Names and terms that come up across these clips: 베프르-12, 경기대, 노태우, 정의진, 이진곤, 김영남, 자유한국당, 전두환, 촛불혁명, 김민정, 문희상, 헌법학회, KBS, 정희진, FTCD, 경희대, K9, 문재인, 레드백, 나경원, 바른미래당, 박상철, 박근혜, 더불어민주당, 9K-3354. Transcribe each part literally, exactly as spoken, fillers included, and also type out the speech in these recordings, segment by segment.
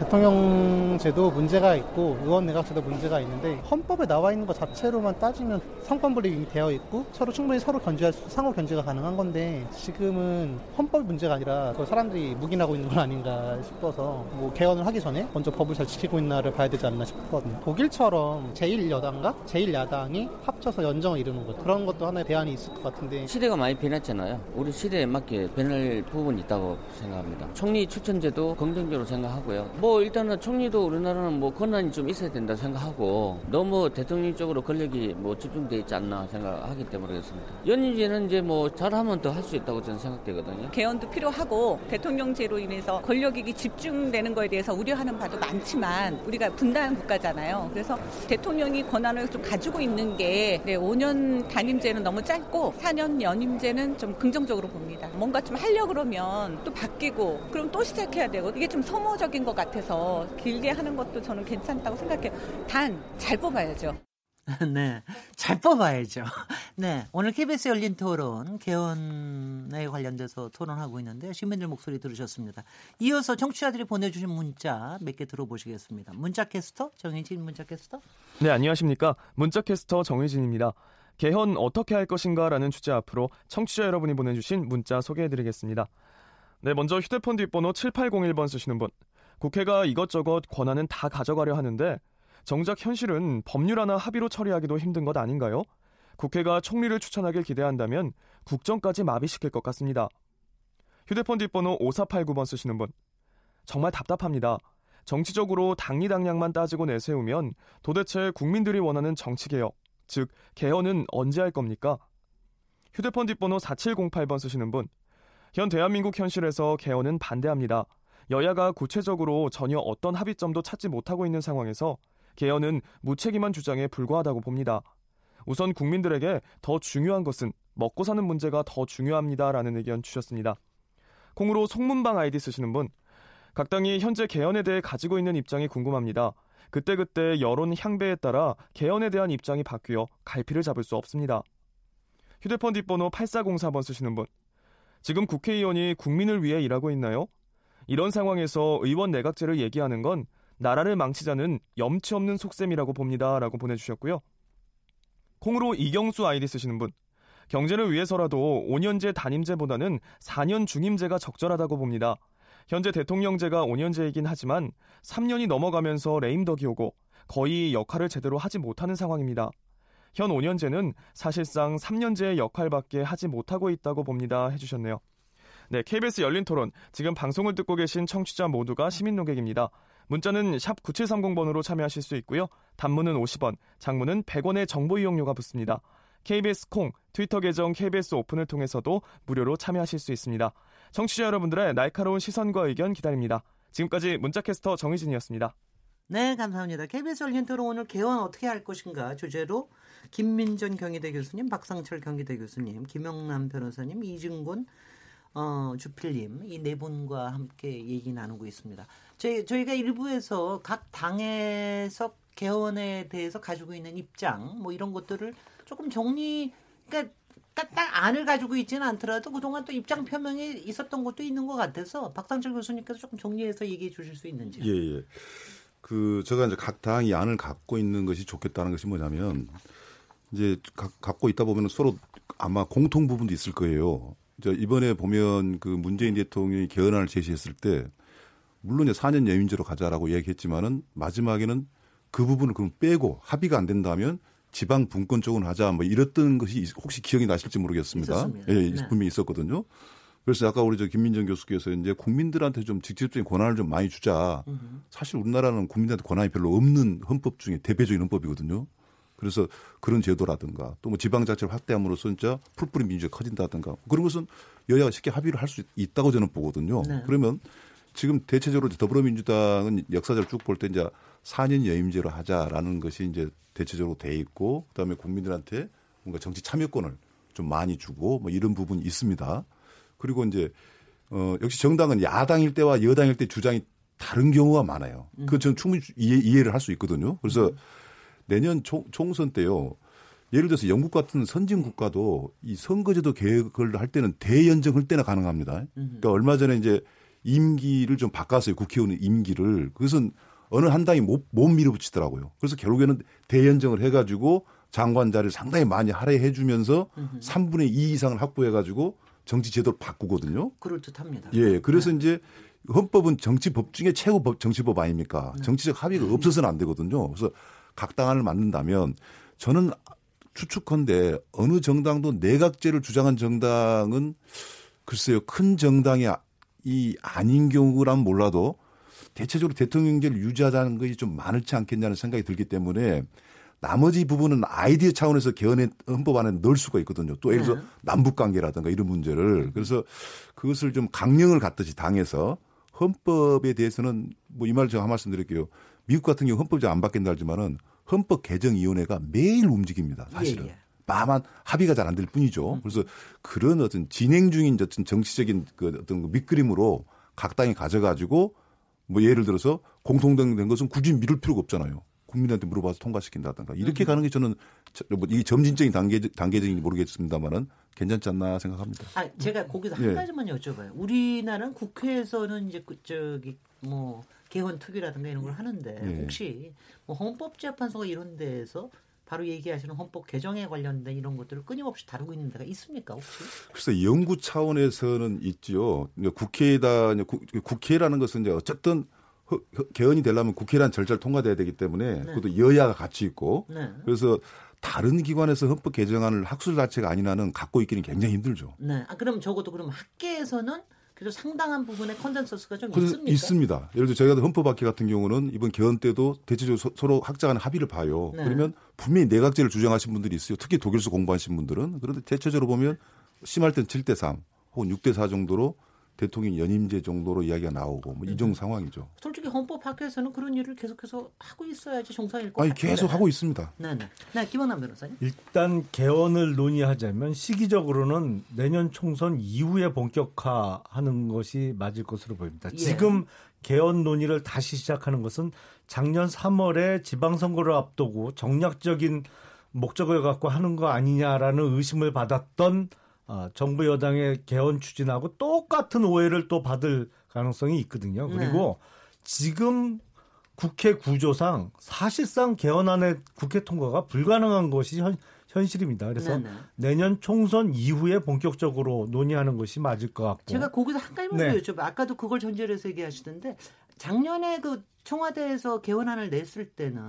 대통령제도 문제가 있고 의원내각제도 문제가 있는데 헌법에 나와 있는 것 자체로만 따지면 상권분립이 이미 되어 있고 서로 충분히 서로 견제할 수, 상호 견제가 가능한 건데 지금은 헌법 문제가 아니라 그 사람들이 묵인하고 있는 건 아닌가 싶어서 뭐 개헌을 하기 전에 먼저 법을 잘 지키고 있나를 봐야 되지 않나 싶거든요. 독일처럼 제일 여당과 제일 야당이 합쳐서 연정을 이루는 것, 그런 것도 하나의 대안이 있을 것 같은데 시대가 많이 변했잖아요. 우리 시대에 맞게 변할 부분이 있다고 생각합니다. 총리 추천제도 긍정적으로 생각하고요. 뭐 뭐 일단은 총리도 우리나라는 뭐 권한이 좀 있어야 된다 생각하고 너무 대통령 쪽으로 권력이 뭐 집중돼 있지 않나 생각하기 때문에 그렇습니다. 연임제는 이제 뭐 잘하면 더 할 수 있다고 저는 생각되거든요. 개헌도 필요하고 대통령제로 인해서 권력이 집중되는 거에 대해서 우려하는 바도 많지만 우리가 분단한 국가잖아요. 그래서 대통령이 권한을 좀 가지고 있는 게 오 년 단임제는 너무 짧고 사 년 연임제는 좀 긍정적으로 봅니다. 뭔가 좀 하려고 그러면 또 바뀌고 그럼 또 시작해야 되고 이게 좀 소모적인 것 같아요. 해서 길게 하는 것도 저는 괜찮다고 생각해요. 단 잘 뽑아야죠. 네, 잘 뽑아야죠. 네, 오늘 케이비에스 열린 토론 개헌에 관련돼서 토론하고 있는데요. 시민들 목소리 들으셨습니다. 이어서 청취자들이 보내주신 문자 몇 개 들어보시겠습니다. 문자캐스터 정희진 문자캐스터. 네, 안녕하십니까. 문자캐스터 정희진입니다. 개헌 어떻게 할 것인가라는 주제 앞으로 청취자 여러분이 보내주신 문자 소개해드리겠습니다. 네, 먼저 휴대폰 뒷번호 칠팔공일 번 쓰시는 분. 국회가 이것저것 권한은 다 가져가려 하는데 정작 현실은 법률 하나 합의로 처리하기도 힘든 것 아닌가요? 국회가 총리를 추천하길 기대한다면 국정까지 마비시킬 것 같습니다. 휴대폰 뒷번호 오사팔구 번 쓰시는 분. 정말 답답합니다. 정치적으로 당리당략만 따지고 내세우면 도대체 국민들이 원하는 정치개혁, 즉 개헌은 언제 할 겁니까? 휴대폰 뒷번호 사칠공팔 번 쓰시는 분. 현 대한민국 현실에서 개헌은 반대합니다. 여야가 구체적으로 전혀 어떤 합의점도 찾지 못하고 있는 상황에서 개헌은 무책임한 주장에 불과하다고 봅니다. 우선 국민들에게 더 중요한 것은 먹고 사는 문제가 더 중요합니다라는 의견 주셨습니다. 콩으로 송문방 아이디 쓰시는 분. 각 당이 현재 개헌에 대해 가지고 있는 입장이 궁금합니다. 그때그때 여론 향배에 따라 개헌에 대한 입장이 바뀌어 갈피를 잡을 수 없습니다. 휴대폰 뒷번호 팔사공사 번 쓰시는 분. 지금 국회의원이 국민을 위해 일하고 있나요? 이런 상황에서 의원 내각제를 얘기하는 건 나라를 망치자는 염치 없는 속셈이라고 봅니다. 라고 보내주셨고요. 콩으로 이경수 아이디 쓰시는 분. 경제를 위해서라도 오 년제 단임제보다는 사 년 중임제가 적절하다고 봅니다. 현재 대통령제가 오 년제이긴 하지만 삼 년이 넘어가면서 레임덕이 오고 거의 역할을 제대로 하지 못하는 상황입니다. 현 오 년제는 사실상 삼 년제의 역할밖에 하지 못하고 있다고 봅니다. 해주셨네요. 네, 케이비에스 열린 토론. 지금 방송을 듣고 계신 청취자 모두가 시민 논객입니다. 문자는 샵 구칠삼공 번으로 참여하실 수 있고요. 단문은 오십 원, 장문은 백 원의 정보 이용료가 붙습니다. 케이비에스 콩, 트위터 계정 케이비에스 오픈을 통해서도 무료로 참여하실 수 있습니다. 청취자 여러분들의 날카로운 시선과 의견 기다립니다. 지금까지 문자캐스터 정희진이었습니다. 네, 감사합니다. 케이비에스 열린 토론 오늘 개헌 어떻게 할 것인가 주제로 김민정 경희대 교수님, 박상철 경기대 교수님, 김영남 변호사님, 이진곤 어, 주필님 이 네 분과 함께 얘기 나누고 있습니다. 저희, 저희가 일부에서 각 당에서 개헌에 대해서 가지고 있는 입장 뭐 이런 것들을 조금 정리 그러니까 딱, 딱 안을 가지고 있지는 않더라도 그동안 또 입장 표명이 있었던 것도 있는 것 같아서 박상철 교수님께서 조금 정리해서 얘기해 주실 수 있는지요? 예, 예. 그 제가 이제 각 당이 안을 갖고 있는 것이 좋겠다는 것이 뭐냐면 이제 가, 갖고 있다 보면 서로 아마 공통 부분도 있을 거예요. 이번에 보면 그 문재인 대통령이 개헌안을 제시했을 때 물론 이제 사 년 연임제로 가자라고 얘기했지만은 마지막에는 그 부분을 그럼 빼고 합의가 안 된다면 지방 분권 쪽은 하자 뭐 이랬던 것이 혹시 기억이 나실지 모르겠습니다. 있었습니다. 예, 분명히 있었거든요. 그래서 아까 우리 저 김민정 교수께서 이제 국민들한테 좀 직접적인 권한을 좀 많이 주자. 사실 우리나라는 국민들한테 권한이 별로 없는 헌법 중에 대표적인 헌법이거든요. 그래서 그런 제도라든가 또 뭐 지방자치를 확대함으로써 진짜 풀뿌리 민주주의가 커진다든가 그런 것은 여야가 쉽게 합의를 할 수 있다고 저는 보거든요. 네. 그러면 지금 대체적으로 더불어민주당은 역사적으로 쭉 볼 때 이제 사 년 여임제로 하자라는 것이 이제 대체적으로 돼 있고 그다음에 국민들한테 뭔가 정치 참여권을 좀 많이 주고 뭐 이런 부분이 있습니다. 그리고 이제 어 역시 정당은 야당일 때와 여당일 때 주장이 다른 경우가 많아요. 음. 그 저는 충분히 이해, 이해를 할 수 있거든요. 그래서 음. 내년 총, 총선 때요. 예를 들어서 영국 같은 선진 국가도 이 선거제도 개혁을 할 때는 대연정할 때나 가능합니다. 그러니까 얼마 전에 이제 임기를 좀 바꿨어요. 국회의원 임기를. 그것은 어느 한 당이 못, 못 밀어붙이더라고요. 그래서 결국에는 대연정을 해가지고 장관 자리를 상당히 많이 할애해 주면서 삼분의 이 이상을 확보해가지고 정치 제도를 바꾸거든요. 그럴듯합니다. 예, 그래서 네. 이제 헌법은 정치법 중에 최고 법, 정치법 아닙니까? 네. 정치적 합의가 없어서는 안 되거든요. 그래서 각 당안을 만든다면 저는 추측컨대 어느 정당도 내각제를 주장한 정당은 글쎄요. 큰 정당이 이 아닌 경우라면 몰라도 대체적으로 대통령제를 유지하자는 것이 좀 많을지 않겠냐는 생각이 들기 때문에 나머지 부분은 아이디어 차원에서 개헌의 헌법 안에 넣을 수가 있거든요. 또 예를 들어서 남북관계라든가 이런 문제를. 그래서 그것을 좀 강령을 갖듯이 당해서 헌법에 대해서는 뭐 이 말을 제가 한 말씀 드릴게요. 미국 같은 경우 헌법이 안 바뀐다 하지만은 헌법개정위원회가 매일 움직입니다. 사실은. 예, 예. 다만 합의가 잘 안 될 뿐이죠. 음. 그래서 그런 어떤 진행 중인 어떤 정치적인 그 어떤 밑그림으로 각 당이 가져가지고 뭐 예를 들어서 공통된 것은 굳이 미룰 필요가 없잖아요. 국민한테 물어봐서 통과시킨다든가 이렇게 음. 가는 게 저는 이 점진적인 단계 단계적인지 모르겠습니다만은 괜찮지 않나 생각합니다. 아 제가 거기서 한 예. 가지만 여쭤봐요. 우리나라는 국회에서는 이제 그 저기 뭐 개헌 특위라든가 이런 걸 하는데 예. 혹시 뭐 헌법재판소가 이런 데에서 바로 얘기하시는 헌법 개정에 관련된 이런 것들을 끊임없이 다루고 있는 데가 있습니까 혹시? 글쎄 연구 차원에서는 있지요. 국회에다 국회라는 것은 이제 어쨌든 개헌이 되려면 국회란 절차를 통과돼야 되기 때문에 네. 그것도 여야가 같이 있고 네. 그래서 다른 기관에서 헌법 개정안을 학술 자체가 아닌 한은 갖고 있기는 굉장히 힘들죠. 네. 아, 그럼 적어도 그럼 학계에서는 그래도 상당한 부분의 컨센서스가 좀 있습니까? 있습니다. 예를 들어 저희가 헌법학회 같은 경우는 이번 개헌 때도 대체적으로 서로 학자간 합의를 봐요. 네. 그러면 분명히 내각제를 주장하신 분들이 있어요. 특히 독일에서 공부하신 분들은. 그런데 대체적으로 보면 심할 땐 칠 대 삼 혹은 육 대 사 정도로 대통령 연임제 정도로 이야기가 나오고 뭐 이 정도 상황이죠. 솔직히 헌법학회에서는 그런 일을 계속해서 하고 있어야지 정상일 것 같아요. 계속 하고 있습니다. 네네. 네, 김영남 변호사님. 일단 개헌을 논의하자면 시기적으로는 내년 총선 이후에 본격화하는 것이 맞을 것으로 보입니다. 예. 지금 개헌 논의를 다시 시작하는 것은 작년 삼월에 지방선거를 앞두고 정략적인 목적을 갖고 하는 거 아니냐라는 의심을 받았던 아, 정부 여당의 개헌 추진하고 똑같은 오해를 또 받을 가능성이 있거든요. 그리고 네. 지금 국회 구조상 사실상 개헌안의 국회 통과가 불가능한 것이 현, 현실입니다. 그래서 네, 네. 내년 총선 이후에 본격적으로 논의하는 것이 맞을 것 같고. 제가 거기서 한 가지만 더 네. 여쭤봐요. 아까도 그걸 전제로 해서 얘기하시던데 작년에 그 청와대에서 개헌안을 냈을 때는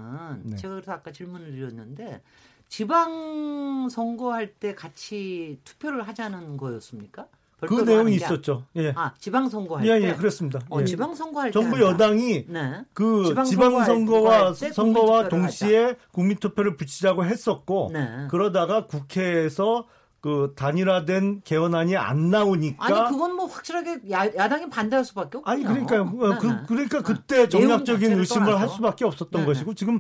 네. 제가 그래서 아까 질문을 드렸는데 지방 선거할 때 같이 투표를 하자는 거였습니까? 그 내용이 있었죠. 예. 아, 지방 선거할 예, 때. 예, 그렇습니다. 어, 예. 지방 선거할 때 정부 여당이 네. 그 지방 선거와 선거와 동시에 하자. 국민 투표를 붙이자고 했었고 네. 그러다가 국회에서 그 단일화된 개헌안이 안 나오니까 아니 그건 뭐 확실하게 야, 야당이 반대할 수밖에 없죠. 아니 그러니까요. 어, 그, 네. 그러니까 그때 네. 정략적인 의심을 떠나서. 할 수밖에 없었던 네. 것이고 지금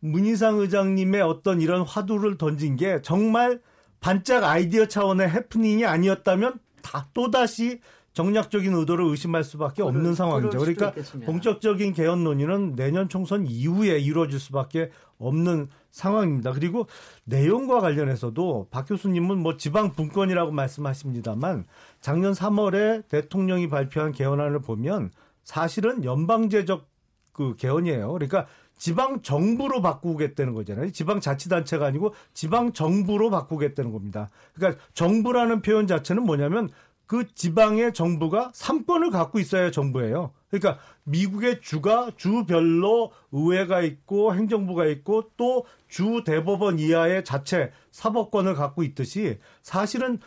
문희상 의장님의 어떤 이런 화두를 던진 게 정말 반짝 아이디어 차원의 해프닝이 아니었다면 다 또다시 정략적인 의도를 의심할 수밖에 없는 그럴, 상황이죠. 그럴 그러니까 있겠습니다. 본격적인 개헌 논의는 내년 총선 이후에 이루어질 수밖에 없는 상황입니다. 그리고 내용과 관련해서도 박 교수님은 뭐 지방 분권이라고 말씀하십니다만 작년 삼월에 대통령이 발표한 개헌안을 보면 사실은 연방제적 그 개헌이에요. 그러니까 지방 정부로 바꾸겠다는 거잖아요. 지방 자치단체가 아니고 지방 정부로 바꾸겠다는 겁니다. 그러니까 정부라는 표현 자체는 뭐냐면 그 지방의 정부가 삼권을 갖고 있어야 정부예요. 그러니까 미국의 주가 주별로 의회가 있고 행정부가 있고 또 주 대법원 이하의 자체 사법권을 갖고 있듯이 사실은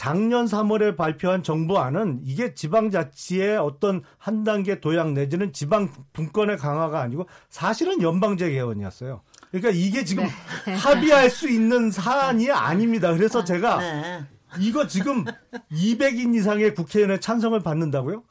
작년 삼월에 발표한 정부안은 이게 지방자치의 어떤 한 단계 도약 내지는 지방 분권의 강화가 아니고 사실은 연방제 개헌이었어요. 그러니까 이게 지금 네. 합의할 수 있는 사안이 아닙니다. 그래서 제가 네. 이거 지금 이백 인 이상의 국회의원의 찬성을 받는다고요?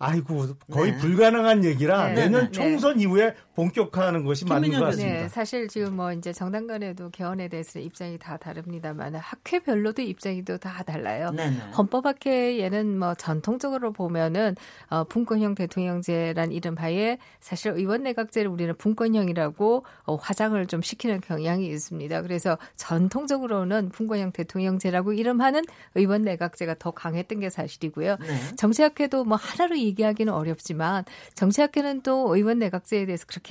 아이고 거의 네. 불가능한 얘기라 네. 내년 총선 네. 이후에 본격화하는 것이 맞는 것 같습니다. 네, 사실 지금 뭐 이제 정당 간에도 개헌에 대해서 입장이 다 다릅니다만 학회별로도 입장이 또 다 달라요. 네. 헌법학회에는 뭐 전통적으로 보면은 어, 분권형 대통령제란 이름하에 사실 의원내각제를 우리는 분권형이라고 어, 화장을 좀 시키는 경향이 있습니다. 그래서 전통적으로는 분권형 대통령제라고 이름하는 의원내각제가 더 강했던 게 사실이고요. 네. 정치학회도 뭐 하나로 얘기하기는 어렵지만 정치학회는 또 의원 내각제에 대해서 그렇게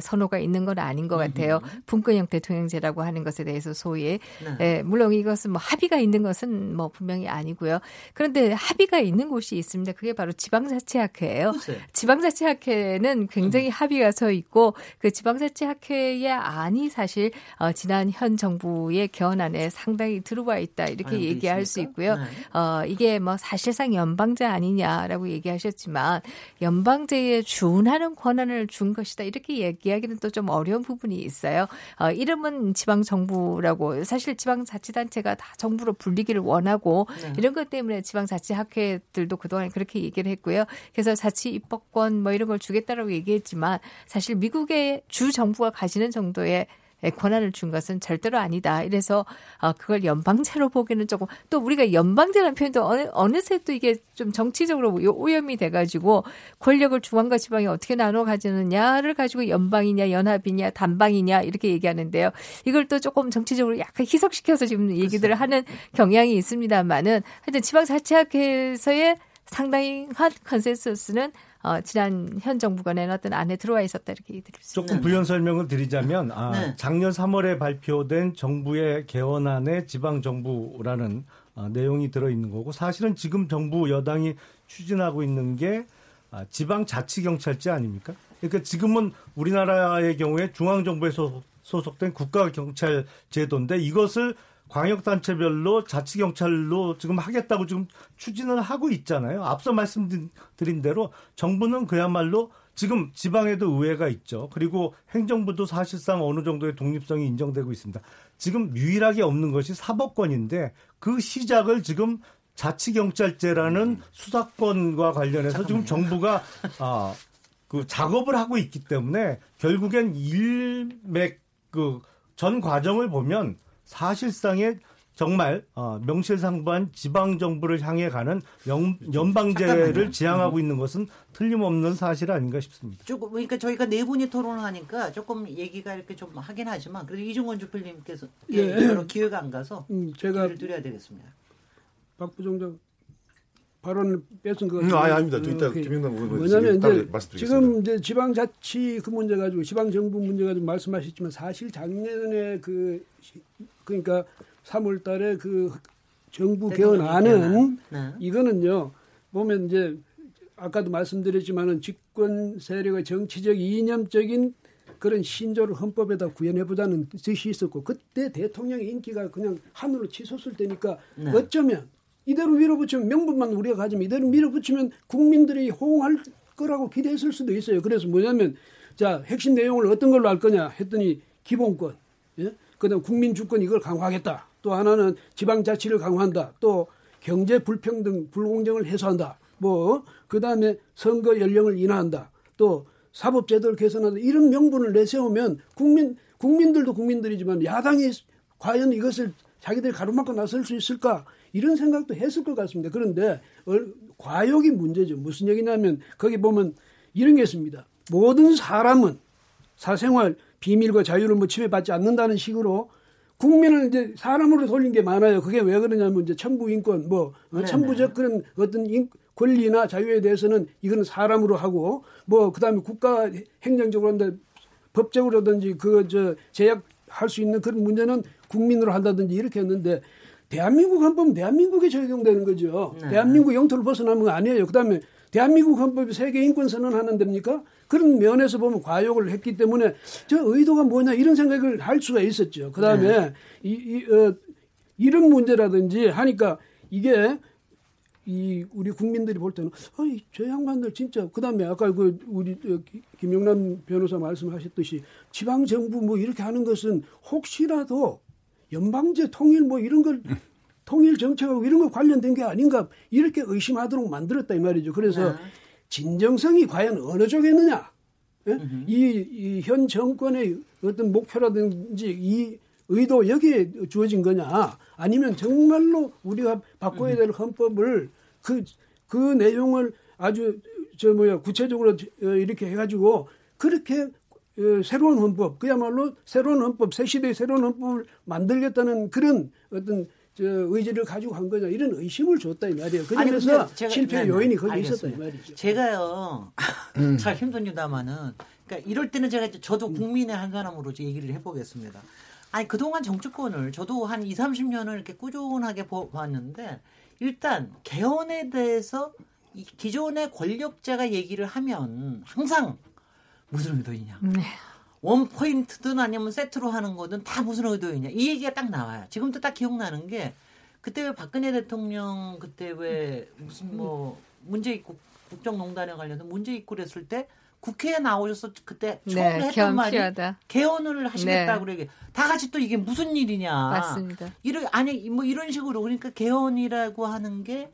선호가 있는 건 아닌 것 같아요. 분권형 대통령제라고 하는 것에 대해서 소위 네. 예, 물론 이것은 뭐 합의가 있는 것은 뭐 분명히 아니고요. 그런데 합의가 있는 곳이 있습니다. 그게 바로 지방자치학회예요. 글쎄. 지방자치학회는 굉장히 음. 합의가 서 있고 그 지방자치학회의 안이 사실 어, 지난 현 정부의 개헌안에 상당히 들어와 있다 이렇게 아, 얘기할 있습니까? 수 있고요. 네. 어, 이게 뭐 사실상 연방제 아니냐라고 얘기하셨지만 연방제에 준하는 권한을 준 것이다 이렇게 얘기. 이야기는 또 좀 어려운 부분이 있어요. 어, 이름은 지방정부라고 사실 지방자치단체가 다 정부로 불리기를 원하고 네. 이런 것 때문에 지방자치학회들도 그동안 그렇게 얘기를 했고요. 그래서 자치입법권 뭐 이런 걸 주겠다라고 얘기했지만 사실 미국의 주정부가 가지는 정도의 권한을 준 것은 절대로 아니다. 이래서 그걸 연방제로 보기는 조금 또 우리가 연방제라는 표현도 어느, 어느새 또 이게 좀 정치적으로 오염이 돼가지고 권력을 중앙과 지방이 어떻게 나눠 가지느냐를 가지고 연방이냐 연합이냐 단방이냐 이렇게 얘기하는데요. 이걸 또 조금 정치적으로 약간 희석시켜서 지금 얘기들을 하는 경향이 있습니다만은 하여튼 지방자치학회에서의 상당한 컨센서스는 어, 지난 현 정부가 내놨던 안에 들어와 있었다 이렇게 드릴 수 있습니다. 조금 부연 설명을 드리자면 아, 네. 작년 삼월에 발표된 정부의 개헌안에 지방정부라는 아, 내용이 들어있는 거고 사실은 지금 정부 여당이 추진하고 있는 게 아, 지방자치경찰제 아닙니까? 그러니까 지금은 우리나라의 경우에 중앙정부에 소속, 소속된 국가경찰 제도인데 이것을 광역단체별로 자치경찰로 지금 하겠다고 지금 추진을 하고 있잖아요. 앞서 말씀드린 대로 정부는 그야말로 지금 지방에도 의회가 있죠. 그리고 행정부도 사실상 어느 정도의 독립성이 인정되고 있습니다. 지금 유일하게 없는 것이 사법권인데 그 시작을 지금 자치경찰제라는 수사권과 관련해서 지금 정부가 아, 그 작업을 하고 있기 때문에 결국엔 일맥 그 전 과정을 보면 사실상의 정말 명실상부한 지방정부를 향해 가는 연, 연방제를 잠깐만요. 지향하고 있는 것은 틀림없는 사실 아닌가 싶습니다. 조금 그러니까 저희가 네 분이 토론을 하니까 조금 얘기가 이렇게 좀 하긴 하지만 그래도 이중원 주필님께서 예. 기회가 안 가서 음, 제가 기회를 드려야 되겠습니다. 박 부총장 발언을 뺏은 것 같은데. 음, 아, 아닙니다. 또 이따 김영남 의원 뭐냐면 이제 지금 이제 지방자치 그 문제 가지고 지방정부 문제 가지고 말씀하셨지만 사실 작년에 그 그러니까 삼월 달에 그 정부 개헌안은 네. 이거는요. 보면 이제 아까도 말씀드렸지만은 집권 세력의 정치적 이념적인 그런 신조를 헌법에다 구현해보자는 뜻이 있었고 그때 대통령의 인기가 그냥 하늘로 치솟을 때니까 네. 어쩌면 이대로 밀어붙이면 명분만 우리가 가지면 이대로 밀어붙이면 국민들이 호응할 거라고 기대했을 수도 있어요. 그래서 뭐냐면 자 핵심 내용을 어떤 걸로 할 거냐 했더니 기본권 예? 그다음 국민 주권 이걸 강화하겠다. 또 하나는 지방자치를 강화한다. 또 경제 불평등 불공정을 해소한다. 뭐 그다음에 선거 연령을 인하한다. 또 사법제도를 개선한다. 이런 명분을 내세우면 국민 국민들도 국민들이지만 야당이 과연 이것을 자기들이 가로막고 나설 수 있을까? 이런 생각도 했을 것 같습니다. 그런데 과욕이 문제죠. 무슨 얘기냐면 거기 보면 이런 게 있습니다. 모든 사람은 사생활 비밀과 자유를 뭐 침해받지 않는다는 식으로 국민을 이제 사람으로 돌린 게 많아요. 그게 왜 그러냐면 이제 천부 인권 뭐 네네. 천부적 그런 어떤 인, 권리나 자유에 대해서는 이거는 사람으로 하고 뭐 그다음에 국가 행정적으로 한다 법적으로든지 그 저 제약할 수 있는 그런 문제는 국민으로 한다든지 이렇게 했는데 대한민국 헌법은 대한민국에 적용되는 거죠. 네. 대한민국 영토를 벗어나는 거 아니에요. 그다음에 대한민국 헌법이 세계 인권 선언하는 데입니까? 그런 면에서 보면 과욕을 했기 때문에 저 의도가 뭐냐 이런 생각을 할 수가 있었죠. 그다음에 네. 이, 이, 어, 이런 문제라든지 하니까 이게 이 우리 국민들이 볼 때는 어이 저 양반들 진짜, 그다음에 아까 그 우리 김영남 변호사 말씀하셨듯이 지방 정부 뭐 이렇게 하는 것은 혹시라도 연방제 통일 뭐 이런 걸 통일 정책하고 이런 거 관련된 게 아닌가 이렇게 의심하도록 만들었다 이 말이죠. 그래서 진정성이 과연 어느 쪽이느냐, 예? 이, 이 현 정권의 어떤 목표라든지 이 의도 여기에 주어진 거냐, 아니면 정말로 우리가 바꿔야 될 헌법을 그, 그 내용을 아주 저 뭐야 구체적으로 이렇게 해가지고 그렇게 새로운 헌법, 그야말로 새로운 헌법, 새 시대의 새로운 헌법을 만들겠다는 그런 어떤 저 의지를 가지고 한 거냐, 이런 의심을 줬다 이 말이에요. 그래서 실패 네, 요인이 거기 알겠습니다. 있었다 이 말이죠. 제가요 음. 잘 힘듭니다만은, 그러니까 이럴 때는 제가 저도 국민의 한 사람으로 얘기를 해보겠습니다. 아니 그동안 정치권을 저도 한 이삼십 년을 이렇게 꾸준하게 봤는데, 일단 개헌에 대해서 이 기존의 권력자가 얘기를 하면 항상 무슨 의도이냐, 네. 원 포인트든 아니면 세트로 하는 거든 다 무슨 의도이냐, 이 얘기가 딱 나와요. 지금도 딱 기억나는 게 그때 왜 박근혜 대통령 그때 왜 무슨 뭐 문제 입국 국정농단에 관련해서 문제 입국을 했을 때 국회에 나오셔서 그때 처음에 네, 했던 말이 필요하다. 개헌을 하시겠다고 네. 그러게 다 같이 또 이게 무슨 일이냐. 맞습니다. 이런 아니 뭐 이런 식으로, 그러니까 개헌이라고 하는 게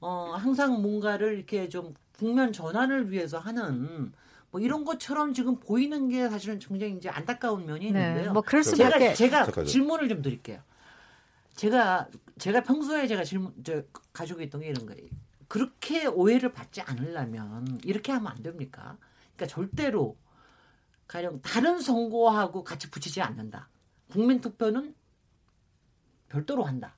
어, 항상 뭔가를 이렇게 좀 국면 전환을 위해서 하는 뭐 이런 것처럼 지금 보이는 게 사실은 굉장히 이제 안타까운 면이 있는데요. 네, 뭐 그럴 수밖에. 제가, 제가 잠깐, 질문을 좀 드릴게요. 제가 제가 평소에 제가 질문 저 가지고 있던 게 이런 거예요. 그렇게 오해를 받지 않으려면 이렇게 하면 안 됩니까? 그러니까 절대로 가령 다른 선거하고 같이 붙이지 않는다. 국민투표는 별도로 한다.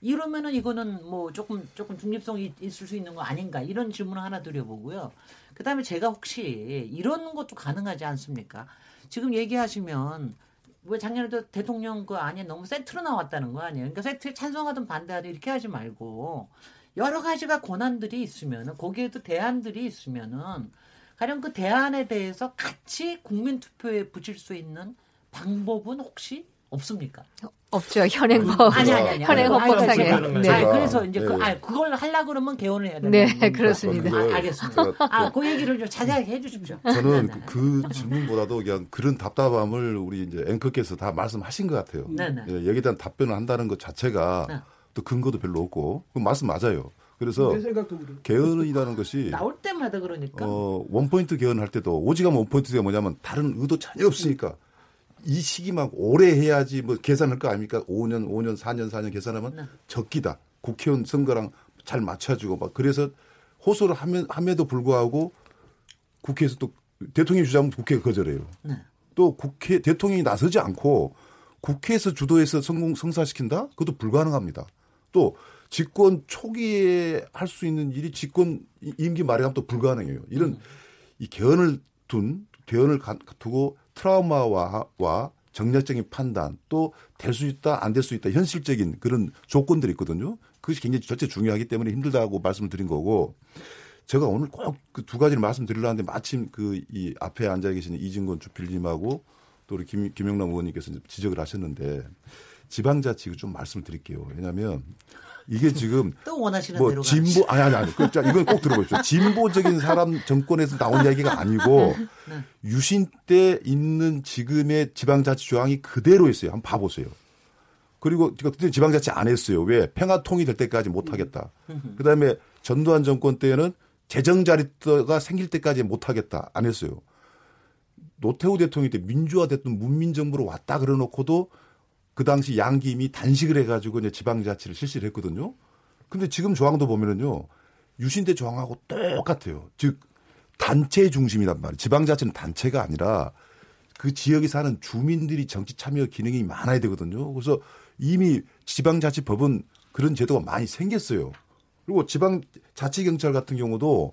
이러면은 이거는 뭐 조금 조금 중립성이 있을 수 있는 거 아닌가, 이런 질문을 하나 드려보고요. 그다음에 제가 혹시 이런 것도 가능하지 않습니까? 지금 얘기하시면 왜 작년에도 대통령 그 안에 너무 세트로 나왔다는 거 아니에요? 그러니까 세트에 찬성하든 반대하든 이렇게 하지 말고 여러 가지가 권한들이 있으면은 거기에도 대안들이 있으면은. 가령 그 대안에 대해서 같이 국민투표에 붙일 수 있는 방법은 혹시 없습니까? 없죠. 현행법. 아니, 아니, 아니. 현행법상에. 네. 아, 그래서 이제 네. 그, 아, 그걸 하려고 그러면 개헌을 해야 되는 거죠. 네, 그렇습니다. 아, 알겠습니다. 아, 그 얘기를 좀 자세하게 해 주십시오. 저는 네, 네. 그 질문보다도 그냥 그런 답답함을 우리 이제 앵커께서 다 말씀하신 것 같아요. 네, 네. 예, 여기에 대한 답변을 한다는 것 자체가 네. 또 근거도 별로 없고, 그 말씀 맞아요. 그래서 개헌이라는 것이 나올 때마다 그러니까 어, 원포인트 개헌을 할 때도 오지가 원포인트가 뭐냐면 다른 의도 전혀 없으니까 이 시기만 오래 해야지 뭐 계산할 거 아닙니까? 오 년, 오 년, 사 년, 사 년 계산하면 네. 적기다. 국회의원 선거랑 잘 맞춰주고 막 그래서 호소를 하면, 함에도 불구하고 국회에서 또 대통령이 주장하면 국회가 거절해요. 네. 또 국회 대통령이 나서지 않고 국회에서 주도해서 성공, 성사시킨다? 그것도 불가능합니다. 또 집권 초기에 할 수 있는 일이 집권 임기 말에 하면 또 불가능해요. 이런 음. 이 개헌을 둔 개헌을 가, 두고 트라우마와 와 정략적인 판단, 또 될 수 있다 안 될 수 있다 현실적인 그런 조건들이 있거든요. 그것이 굉장히 절대 중요하기 때문에 힘들다고 말씀을 드린 거고, 제가 오늘 꼭 그 두 가지를 말씀드리려고 하는데 마침 그 이 앞에 앉아 계시는 이진곤 주필님하고 또 우리 김, 김영남 의원님께서 지적을 하셨는데 지방자치 좀 말씀을 드릴게요. 왜냐하면 이게 지금 또 원하시는 뭐 대로 진보 아니 아니 아니 그, 자, 이건 꼭 들어보십시오. 진보적인 사람 정권에서 나온 이야기가 아니고 네. 유신 때 있는 지금의 지방자치 조항이 그대로 있어요. 한번 봐보세요. 그리고 그때 지방자치 안 했어요. 왜? 평화통이 될 때까지 못하겠다. 그다음에 전두환 정권 때는 재정자치가 생길 때까지 못하겠다. 안 했어요. 노태우 대통령 때 민주화 됐던 문민정부로 왔다 그래놓고도 그 당시 양김이 단식을 해가지고 이제 지방자치를 실시를 했거든요. 근데 지금 조항도 보면은요, 유신대 조항하고 똑같아요. 즉, 단체 중심이란 말이에요. 지방자치는 단체가 아니라 그 지역에 사는 주민들이 정치 참여 기능이 많아야 되거든요. 그래서 이미 지방자치법은 그런 제도가 많이 생겼어요. 그리고 지방자치경찰 같은 경우도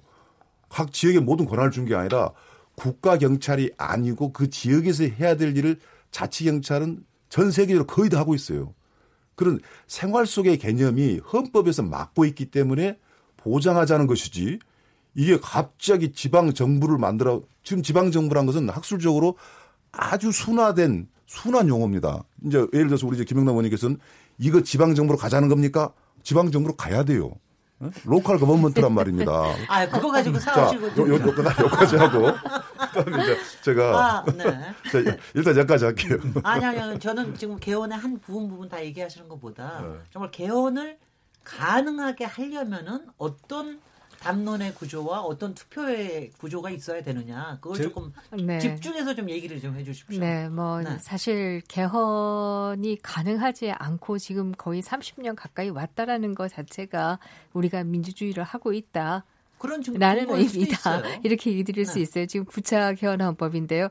각 지역에 모든 권한을 준 게 아니라 국가경찰이 아니고 그 지역에서 해야 될 일을 자치경찰은 전 세계적으로 거의 다 하고 있어요. 그런 생활 속의 개념이 헌법에서 막고 있기 때문에 보장하자는 것이지, 이게 갑자기 지방정부를 만들어, 지금 지방정부란 것은 학술적으로 아주 순화된, 순한 용어입니다. 이제 예를 들어서 우리 이제 김영남 의원님께서는 이거 지방정부로 가자는 겁니까? 지방정부로 가야 돼요. 응? 로컬 거버먼트란 말입니다. 아, 그거 가지고 싸우시고. 자, 요, 요, 여기까지 하고. 이제 제가. 아, 네. 제가 일단 여기까지 할게요. 아니, 아니, 저는 지금 개헌의 한 부분 부분 다 얘기하시는 것보다 네. 정말 개헌을 가능하게 하려면은 어떤 담론의 구조와 어떤 투표의 구조가 있어야 되느냐. 그걸 제, 조금 네. 집중해서 좀 얘기를 좀 해 주십시오. 네, 뭐 네. 사실 개헌이 가능하지 않고 지금 거의 삼십 년 가까이 왔다라는 것 자체가 우리가 민주주의를 하고 있다. 그런 라는 의미다. 이렇게 얘기 드릴 네. 수 있어요. 지금 구 차 개헌 헌법인데요.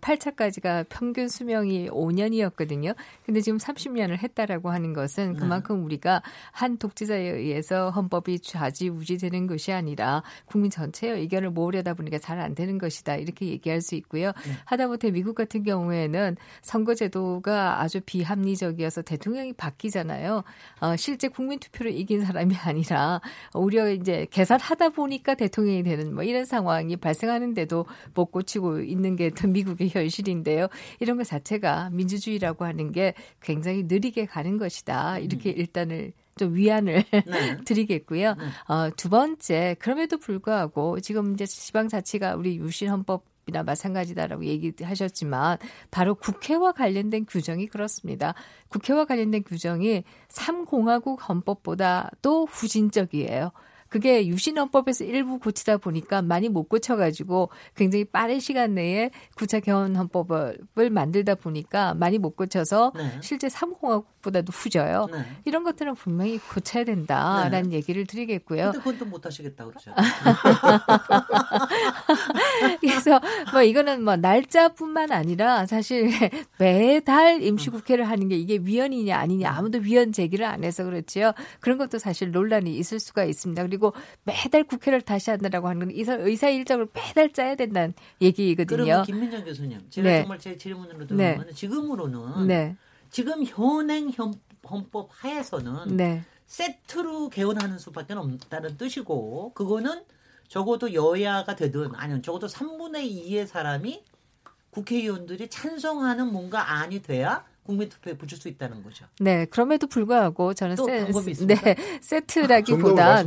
팔 차까지가 평균 수명이 오 년이었거든요. 근데 지금 삼십 년을 했다라고 하는 것은 그만큼 우리가 한 독재자에 의해서 헌법이 좌지우지되는 것이 아니라 국민 전체의 의견을 모으려다 보니까 잘 안 되는 것이다. 이렇게 얘기할 수 있고요. 네. 하다못해 미국 같은 경우에는 선거제도가 아주 비합리적이어서 대통령이 바뀌잖아요. 어, 실제 국민 투표로 이긴 사람이 아니라 오히려 이제 계산하다 보니까 대통령이 되는 뭐 이런 상황이 발생하는데도 못 고치고 있는 게 더 미국의 현실인데요. 이런 것 자체가 민주주의라고 하는 게 굉장히 느리게 가는 것이다. 이렇게 음. 일단을 좀 위안을 네. 드리겠고요. 네. 어, 두 번째, 그럼에도 불구하고 지금 이제 지방자치가 우리 유신 헌법 이나 마찬가지다라고 얘기하셨지만 바로 국회와 관련된 규정이 그렇습니다. 국회와 관련된 규정이 삼 공화국 헌법보다 또 후진적이에요. 그게 유신헌법에서 일부 고치다 보니까 많이 못 고쳐가지고 굉장히 빠른 시간 내에 구 차 개헌헌법을 만들다 보니까 많이 못 고쳐서 네. 실제 삼 공화국보다도 후져요. 네. 이런 것들은 분명히 고쳐야 된다라는 네. 얘기를 드리겠고요. 근데 그건 또 못 하시겠다고 그러죠. 그래서 뭐 이거는 뭐 날짜뿐만 아니라 사실 매달 임시국회를 하는 게 이게 위헌이냐 아니냐 아무도 위헌 제기를 안 해서 그렇지요. 그런 것도 사실 논란이 있을 수가 있습니다. 그리고 매달 국회를 다시 한다라고 하는 건 의사 일정을 매달 짜야 된다는 얘기거든요. 그럼 김민정 교수님, 제가 네. 정말 제 질문으로 들어보면 네. 지금으로는 네. 지금 현행 헌법 하에서는 네. 세트로 개헌하는 수밖에 없다는 뜻이고 그거는 적어도 여야가 되든 아니면 적어도 삼분의 이의 사람이 국회의원들이 찬성하는 뭔가 안이 돼야 국민투표에 붙일 수 있다는 거죠. 네, 그럼에도 불구하고 저는 또 방법이 있습니다. 네, 세트라기보단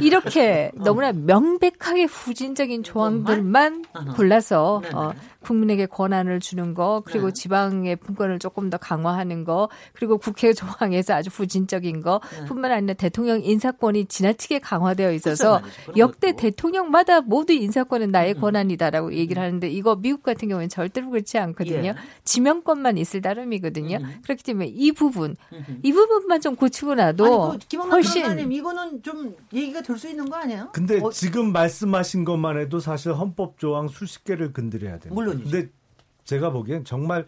이렇게 어. 너무나 명백하게 후진적인 조항들만 어. 골라서 어, 국민에게 권한을 주는 거, 그리고 네. 지방의 분권을 조금 더 강화하는 거, 그리고 국회 조항에서 아주 후진적인 거 네. 뿐만 아니라 대통령 인사권이 지나치게 강화되어 있어서 역대 것도. 대통령마다 모두 인사권은 나의 음. 권한이다라고 얘기를 음. 하는데 이거 미국 같은 경우에는 절대로 그렇지 않거든요. 예. 지명권만 있을 따름이 거든요. 음. 그렇기 때문에 이 부분, 음. 이 부분만 좀 고치고 나도 아니, 그 훨씬 변호사님, 이거는 좀 얘기가 될 수 있는 거 아니에요? 근데 어, 지금 말씀하신 것만 해도 사실 헌법 조항 수십 개를 건드려야 돼요. 물론이죠. 근데 제가 보기엔 정말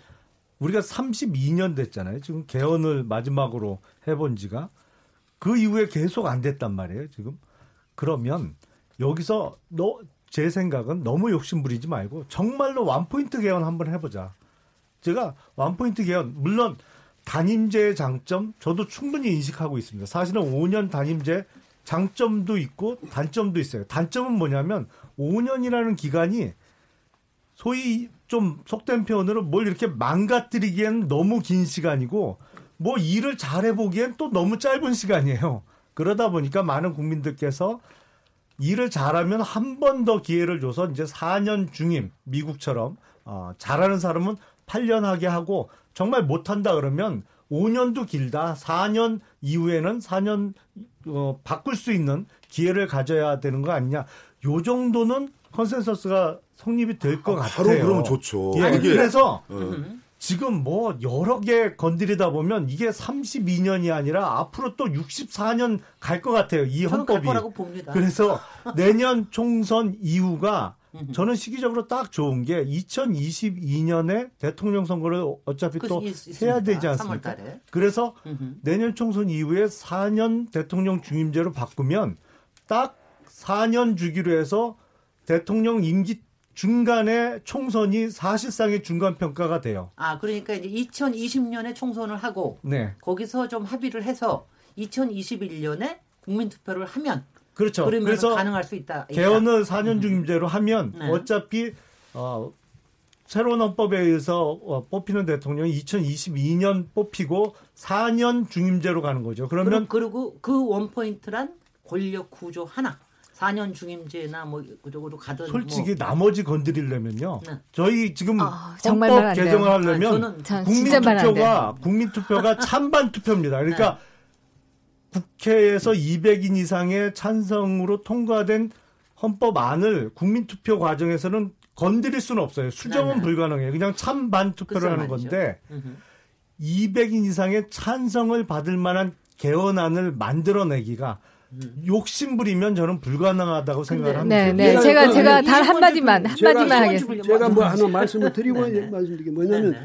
우리가 삼십이 년 됐잖아요. 지금 개헌을 마지막으로 해본 지가 그 이후에 계속 안 됐단 말이에요. 지금 그러면 여기서 너, 제 생각은 너무 욕심부리지 말고 정말로 원포인트 개헌 한번 해보자. 제가 원포인트 개헌 물론 단임제의 장점 저도 충분히 인식하고 있습니다. 사실은 오 년 단임제 장점도 있고 단점도 있어요. 단점은 뭐냐면 오 년이라는 기간이 소위 좀 속된 표현으로 뭘 이렇게 망가뜨리기엔 너무 긴 시간이고 뭐 일을 잘해보기엔 또 너무 짧은 시간이에요. 그러다 보니까 많은 국민들께서 일을 잘하면 한 번 더 기회를 줘서 이제 사 년 중임 미국처럼 어, 잘하는 사람은 팔 년 하게 하고 정말 못한다 그러면 오 년도 길다. 사 년 이후에는 사 년 어, 바꿀 수 있는 기회를 가져야 되는 거 아니냐. 요 정도는 컨센서스가 성립이 될 것 아, 같아요. 바로 그러면 좋죠. 예, 아니, 그래서 음. 지금 뭐 여러 개 건드리다 보면 이게 삼십이 년이 아니라 앞으로 또 육십사 년 갈 것 같아요. 이 헌법이. 저는 갈 거라고 봅니다. 그래서 내년 총선 이후가 저는 시기적으로 딱 좋은 게 이천이십이 년에 대통령 선거를 어차피 또 있, 해야 되지 않습니까? 삼월 달에. 그래서 으흠. 내년 총선 이후에 사 년 대통령 중임제로 바꾸면 딱 사 년 주기로 해서 대통령 임기 중간에 총선이 사실상의 중간 평가가 돼요. 아, 그러니까 이제 이천이십 년에 총선을 하고 네. 거기서 좀 합의를 해서 이천이십일 년에 국민투표를 하면 그렇죠. 그래서 가능할 수 있다. 개헌을 사 년 중임제로 하면 네. 어차피 어, 새로운 헌법에 의해서 뽑히는 대통령이 이천이십이 년 뽑히고 사 년 중임제로 가는 거죠. 그러면 그리고 그 원포인트란 권력 구조 하나. 사 년 중임제나 뭐 그쪽으로 가던 솔직히 뭐. 나머지 건드리려면요. 네. 저희 지금 아, 헌법 개정을 하려면 아, 국민투표가 국민투표가 찬반 투표입니다. 그러니까 네. 국회에서 이백 인 이상의 찬성으로 통과된 헌법안을 국민투표 과정에서는 건드릴 수는 없어요. 수정은 네, 네. 불가능해요. 그냥 찬반 투표를 하는 맞죠. 건데 으흠. 이백 인 이상의 찬성을 받을 만한 개헌안을 만들어내기가 욕심 부리면 저는 불가능하다고 생각을 합니다. 네, 네. 제가 제가 단 한 마디만 한 마디만 하겠습니다. 제가 뭐 하나 말씀을 드리고 말씀드리게 뭐냐면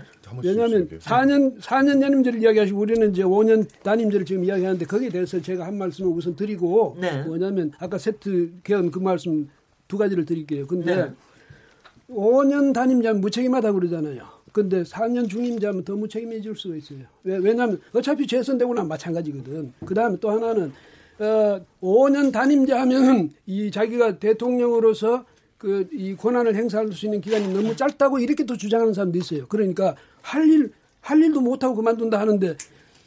왜냐하면 사 년 사 년 연임제를 이야기하시고 우리는 이제 오 년 단임제를 지금 이야기하는데 거기에 대해서 제가 한 말씀을 우선 드리고 네. 뭐냐면 아까 세트 개헌 그 말씀 두 가지를 드릴게요. 근데 네. 오 년 단임제는 무책임하다고 그러잖아요. 근데 사 년 중임제하면 더 무책임해질 수가 있어요. 왜 왜냐하면 어차피 재선되고 나면 마찬가지거든. 그 다음에 또 하나는 어, 오 년 단임제 하면 이 자기가 대통령으로서 그 이 권한을 행사할 수 있는 기간이 너무 짧다고 이렇게 또 주장하는 사람도 있어요. 그러니까 할 일, 할 일도 못하고 그만둔다 하는데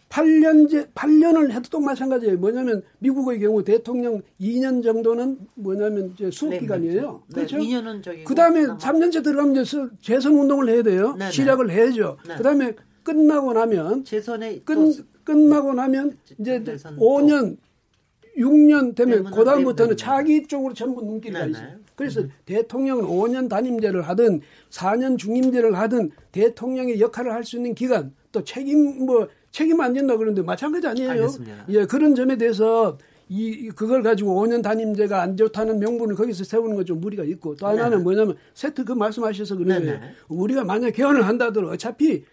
팔 년제, 팔 년을 해도 또 마찬가지예요. 뭐냐면 미국의 경우 대통령 이 년 정도는 뭐냐면 이제 수업기간이에요. 네, 그렇죠. 네, 이 년은 저기. 그 다음에 삼 년째 들어가면 이제 재선운동을 해야 돼요. 네, 시작을 네. 해야죠. 네. 그 다음에 끝나고 나면. 재선에. 끝, 끝나고 나면 이제 오 년. 육 년 되면 그 다음부터는 차기 쪽으로 전부 눈길이 가 있어요. 그래서 음. 대통령은 오 년 단임제를 하든 사 년 중임제를 하든 대통령의 역할을 할 수 있는 기간 또 책임 뭐 책임 안 된다 그러는데 마찬가지 아니에요. 알겠습니다. 예, 그런 점에 대해서 이 그걸 가지고 오 년 단임제가 안 좋다는 명분을 거기서 세우는 건 좀 무리가 있고 또 하나는 네네. 뭐냐면 세트 그 말씀하셔서 그런데 우리가 만약 개헌을 한다더라도 어차피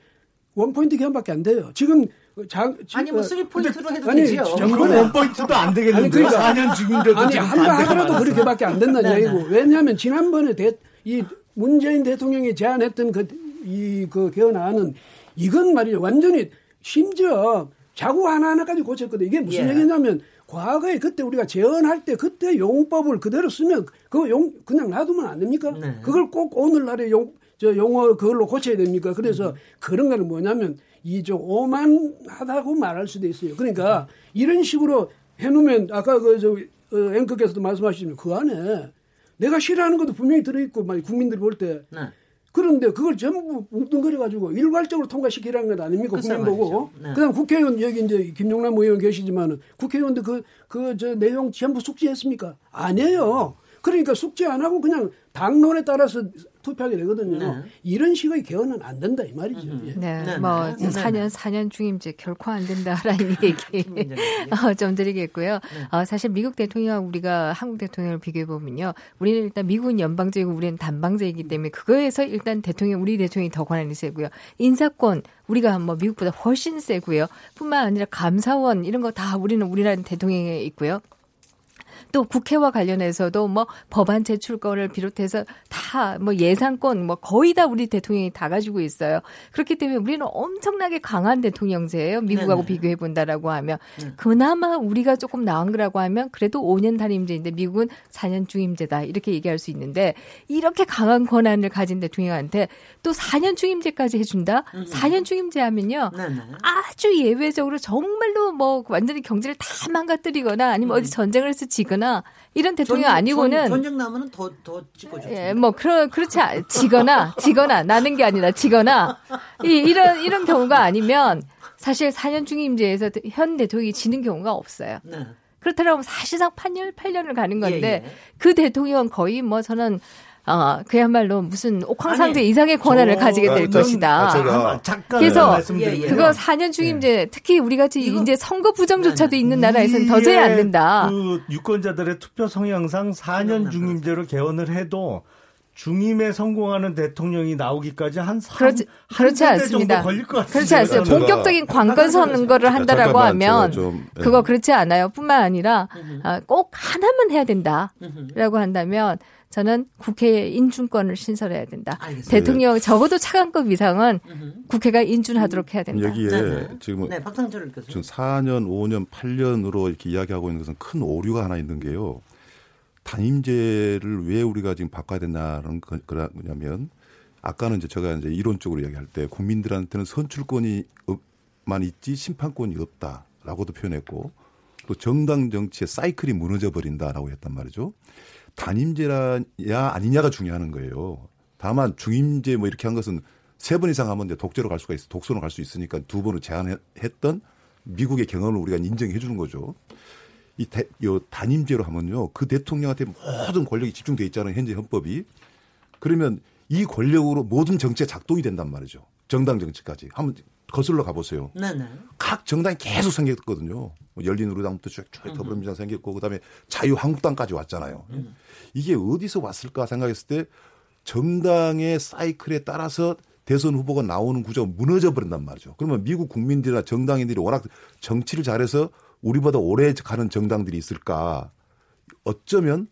원포인트 개헌밖에 안 돼요. 지금 자, 지, 아니 뭐 삼 포인트로 해도 아니, 되지요. 정부는 일 포인트도 안 되겠는데 그러니까, 사 년 중임제도 아니 한다 하더라도 그렇게밖에 안 된다는 얘기고 왜냐하면 지난번에 대, 이 문재인 대통령이 제안했던 그, 이, 그 개헌안은 이건 말이죠. 완전히 심지어 자구 하나하나까지 고쳤거든요. 이게 무슨 예. 얘기냐면 과거에 그때 우리가 제언할 때 그때 용법을 그대로 쓰면 그거 용, 그냥 놔두면 안 됩니까? 네. 그걸 꼭 오늘날의 용, 저 용어 그걸로 고쳐야 됩니까? 그래서 음. 그런 거는 뭐냐면 이 좀 오만하다고 말할 수도 있어요. 그러니까 이런 식으로 해놓으면 아까 그 저 어, 앵커께서도 말씀하시지만 그 안에 내가 싫어하는 것도 분명히 들어있고 막 국민들이 볼 때 네. 그런데 그걸 전부 뭉뚱거려가지고 일괄적으로 통과시키라는 건 아닙니까? 그 국민 보고. 네. 그다음 국회의원 여기 이제 김영남 의원 계시지만은 국회의원도 그 그 저 내용 전부 숙지했습니까? 아니에요. 그러니까 숙지 안 하고 그냥 당론에 따라서 투표하게 되거든요. 네. 이런 식의 개헌은 안 된다 이 말이죠. 네, 네. 네. 뭐 네. 사 년 사 년 중임제 결코 안 된다라는 얘기 어, 좀 드리겠고요. 네. 어, 사실 미국 대통령하고 우리가 한국 대통령을 비교해 보면요, 우리는 일단 미국은 연방제이고 우리는 단방제이기 때문에 그거에서 일단 대통령 우리 대통령이 더 권한이 세고요. 인사권 우리가 뭐 미국보다 훨씬 세고요. 뿐만 아니라 감사원 이런 거 다 우리는 우리나라 대통령에 있고요. 또 국회와 관련해서도 뭐 법안 제출권을 비롯해서 다 뭐 예산권 뭐 거의 다 우리 대통령이 다 가지고 있어요. 그렇기 때문에 우리는 엄청나게 강한 대통령제예요. 미국하고 네네. 비교해본다라고 하면. 네. 그나마 우리가 조금 나은 거라고 하면 그래도 오 년 단임제인데 미국은 사 년 중임제다 이렇게 얘기할 수 있는데 이렇게 강한 권한을 가진 대통령한테 또 사 년 중임제까지 해준다? 음. 사 년 중임제 하면요. 네네. 아주 예외적으로 정말로 뭐 완전히 경제를 다 망가뜨리거나 아니면 음. 어디 전쟁을 해서 지거나 이런 대통령 전쟁, 아니고는 전쟁 나면은 더 더 찍어줘. 예, 뭐 그런 그렇지 지거나 지거나 나는 게 아니라 지거나 이, 이런 이런 경우가 아니면 사실 사 년 중임제에서 현 대통령이 지는 경우가 없어요. 네. 그렇다면 사실상 판열 팔 년을 가는 건데 예, 예. 그 대통령은 거의 뭐 저는. 아, 그야말로 무슨 옥황상제 이상의 권한을 가지게 될 저, 것이다. 제가 그래서 예, 예. 그거 사 년 중임제 예. 특히 우리같이 이제 선거 부정조차도 있는 나라에서는 더 돼야 안 된다. 그 유권자들의 투표 성향상 사 년 중임제로 개헌을 해도 중임에 성공하는 대통령이 나오기까지 한 삼 년 정도 걸릴 것 같습니다. 그렇지 않습니다. 본격적인 관건 선거를 한다라고 하면 좀, 네. 그거 그렇지 않아요. 뿐만 아니라 아, 꼭 하나만 해야 된다라고 한다면 저는 국회의 인준권을 신설해야 된다. 알겠습니다. 대통령 적어도 차관급 이상은 국회가 인준하도록 해야 된다. 여기에 네, 네. 지금 네, 박상철 교수님. 지금 사 년, 오 년, 팔 년으로 이렇게 이야기하고 있는 것은 큰 오류가 하나 있는 게요. 단임제를 왜 우리가 지금 바꿔야 되냐는 거냐면 아까는 이제 제가 이제 이론적으로 이야기할 때 국민들한테는 선출권이만 있지 심판권이 없다라고도 표현했고 또 정당 정치의 사이클이 무너져버린다라고 했단 말이죠. 단임제라냐 아니냐가 중요한 거예요. 다만 중임제 뭐 이렇게 한 것은 세 번 이상 하면 이제 독재로 갈 수가 있어 독선으로 갈 수 있으니까 두 번을 제한했던 미국의 경험을 우리가 인정해 주는 거죠. 이 대, 요 단임제로 하면요. 그 대통령한테 모든 권력이 집중돼 있잖아요. 현재 헌법이. 그러면 이 권력으로 모든 정치가 작동이 된단 말이죠. 정당 정치까지. 한번 거슬러 가보세요. 네네. 각 정당이 계속 생겼거든요. 열린우리당부터 쭉, 쭉 더불어민주당 생겼고 그다음에 자유한국당까지 왔잖아요. 음. 이게 어디서 왔을까 생각했을 때 정당의 사이클에 따라서 대선 후보가 나오는 구조가 무너져버린단 말이죠. 그러면 미국 국민들이나 정당인들이 워낙 정치를 잘해서 우리보다 오래 가는 정당들이 있을까. 어쩌면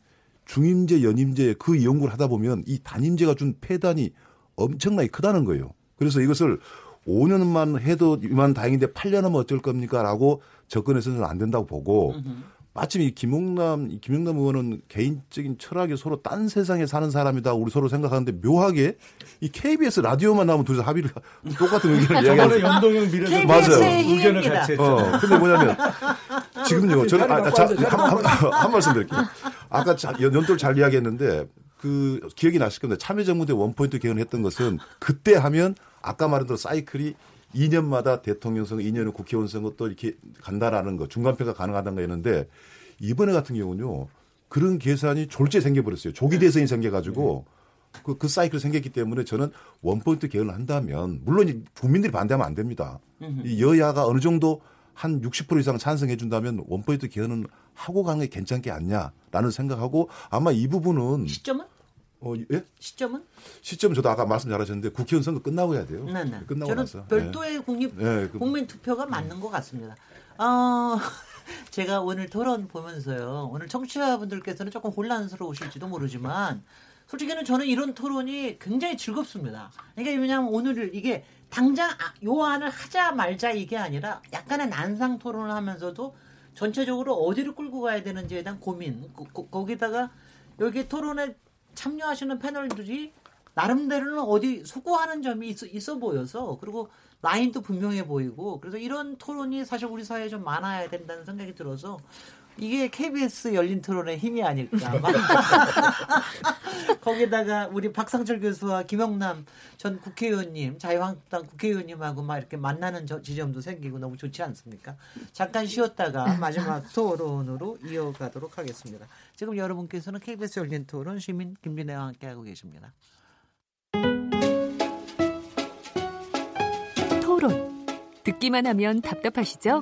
중임제, 연임제 그 연구를 하다 보면 이 단임제가 준 폐단이 엄청나게 크다는 거예요. 그래서 이것을 오 년만 해도 이만 다행인데 팔 년 하면 어쩔 겁니까? 라고 접근해서는 안 된다고 보고 으흠. 마침 이 김영남, 김영남 의원은 개인적인 철학이 서로 딴 세상에 사는 사람이다. 우리 서로 생각하는데 묘하게 이 케이비에스 라디오만 나오면 둘이서 합의를 똑같은 의견을 이야기하는 연동형 미래에서 맞아요. 의견을 같이 했죠. 어, 근데 뭐냐면 지금요. 저는 아, 자, 한, 한, 한 말씀 드릴게요. 아까 자, 연도를 잘 이야기했는데 그 기억이 나실 겁니다. 참여정부 때 원포인트 개헌을 했던 것은 그때 하면 아까 말한 대로 사이클이 이 년마다 대통령 선거, 이 년 후 국회의원 선거 또 이렇게 간다라는 거, 중간평가 가능하다는 거였는데 이번에 같은 경우는요. 그런 계산이 졸지에 생겨버렸어요. 조기 대선이 생겨가지고 그, 그 사이클이 생겼기 때문에 저는 원포인트 개헌을 한다면 물론 국민들이 반대하면 안 됩니다. 이 여야가 어느 정도 한 육십 퍼센트 이상 찬성해 준다면 원포인트 개헌은 하고 가는 게 괜찮게 않냐라는 생각하고 아마 이 부분은 시점은? 어, 예? 시점은? 시점은 저도 아까 말씀 잘하셨는데 국회의원 선거 끝나고 해야 돼요. 네, 네. 끝나고 저는 나서. 별도의 예. 국립, 예, 그, 국민투표가 음. 맞는 것 같습니다. 어, 제가 오늘 토론 보면서요. 오늘 청취자분들께서는 조금 혼란스러우실지도 모르지만 솔직히는 저는 이런 토론이 굉장히 즐겁습니다. 그러니까 왜냐하면 오늘 이게 당장 요안을 하자 말자 이게 아니라 약간의 난상 토론을 하면서도 전체적으로 어디로 끌고 가야 되는지에 대한 고민. 거, 거, 거기다가 여기 토론에 참여하시는 패널들이 나름대로는 어디 소구하는 점이 있어, 있어 보여서 그리고 라인도 분명해 보이고 그래서 이런 토론이 사실 우리 사회에 좀 많아야 된다는 생각이 들어서 이게 케이비에스 열린 토론의 힘이 아닐까. 거기다가 우리 박상철 교수와 김영남 전 국회의원님, 자유한국당 국회의원님하고 막 이렇게 만나는 저 지점도 생기고 너무 좋지 않습니까? 잠깐 쉬었다가 마지막 토론으로 이어가도록 하겠습니다. 지금 여러분께서는 케이비에스 열린 토론 시민 김진애와 함께하고 계십니다. 토론. 듣기만 하면 답답하시죠?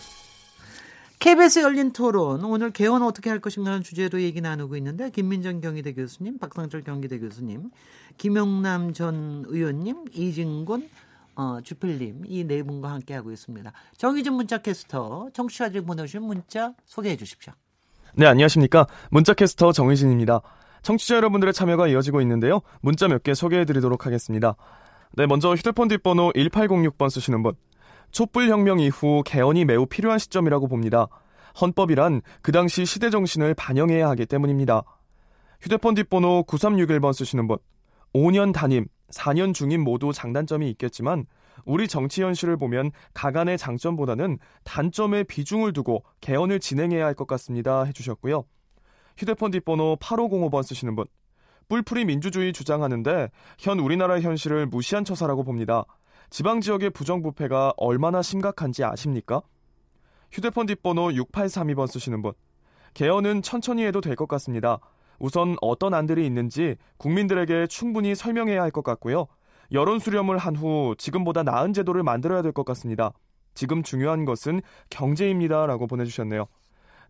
케이비에스 열린 토론, 오늘 개헌 어떻게 할 것인가라는 주제로 얘기 나누고 있는데 김민정 경희대 교수님, 박상철 경기대 교수님, 김영남 전 의원님, 이진곤 어, 주필님 이 네 분과 함께하고 있습니다. 정의진 문자캐스터, 청취자들 보내주신 문자 소개해 주십시오. 네, 안녕하십니까. 문자캐스터 정의진입니다. 청취자 여러분들의 참여가 이어지고 있는데요. 문자 몇 개 소개해 드리도록 하겠습니다. 네, 먼저 휴대폰 뒷번호 일팔공육 번 쓰시는 분. 촛불혁명 이후 개헌이 매우 필요한 시점이라고 봅니다. 헌법이란 그 당시 시대 정신을 반영해야 하기 때문입니다. 휴대폰 뒷번호 구삼육일 번 쓰시는 분. 오 년 단임, 사 년 중임 모두 장단점이 있겠지만 우리 정치 현실을 보면 가간의 장점보다는 단점에 비중을 두고 개헌을 진행해야 할 것 같습니다. 해주셨고요. 휴대폰 뒷번호 팔오공오 번 쓰시는 분. 뿔풀이 민주주의 주장하는데 현 우리나라의 현실을 무시한 처사라고 봅니다. 지방지역의 부정부패가 얼마나 심각한지 아십니까? 휴대폰 뒷번호 육팔삼이 번 쓰시는 분. 개헌은 천천히 해도 될 것 같습니다. 우선 어떤 안들이 있는지 국민들에게 충분히 설명해야 할 것 같고요. 여론 수렴을 한 후 지금보다 나은 제도를 만들어야 될 것 같습니다. 지금 중요한 것은 경제입니다. 라고 보내주셨네요.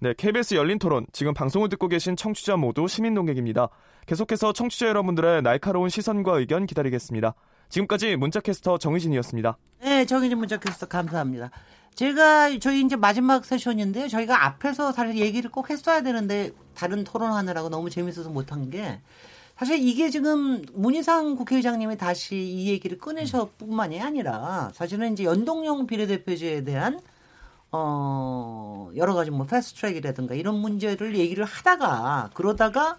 네, 케이비에스 열린 토론, 지금 방송을 듣고 계신 청취자 모두 시민 동객입니다. 계속해서 청취자 여러분들의 날카로운 시선과 의견 기다리겠습니다. 지금까지 문자캐스터 정의진이었습니다. 네, 정의진 문자캐스터 감사합니다. 제가 저희 이제 마지막 세션인데요. 저희가 앞에서 사실 얘기를 꼭 했어야 되는데 다른 토론하느라고 너무 재밌어서 못한 게, 사실 이게 지금 문희상 국회의장님이 다시 이 얘기를 꺼내셨뿐만이 아니라 사실은 이제 연동형 비례대표제에 대한 어 여러 가지 뭐 패스트트랙이라든가 이런 문제를 얘기를 하다가, 그러다가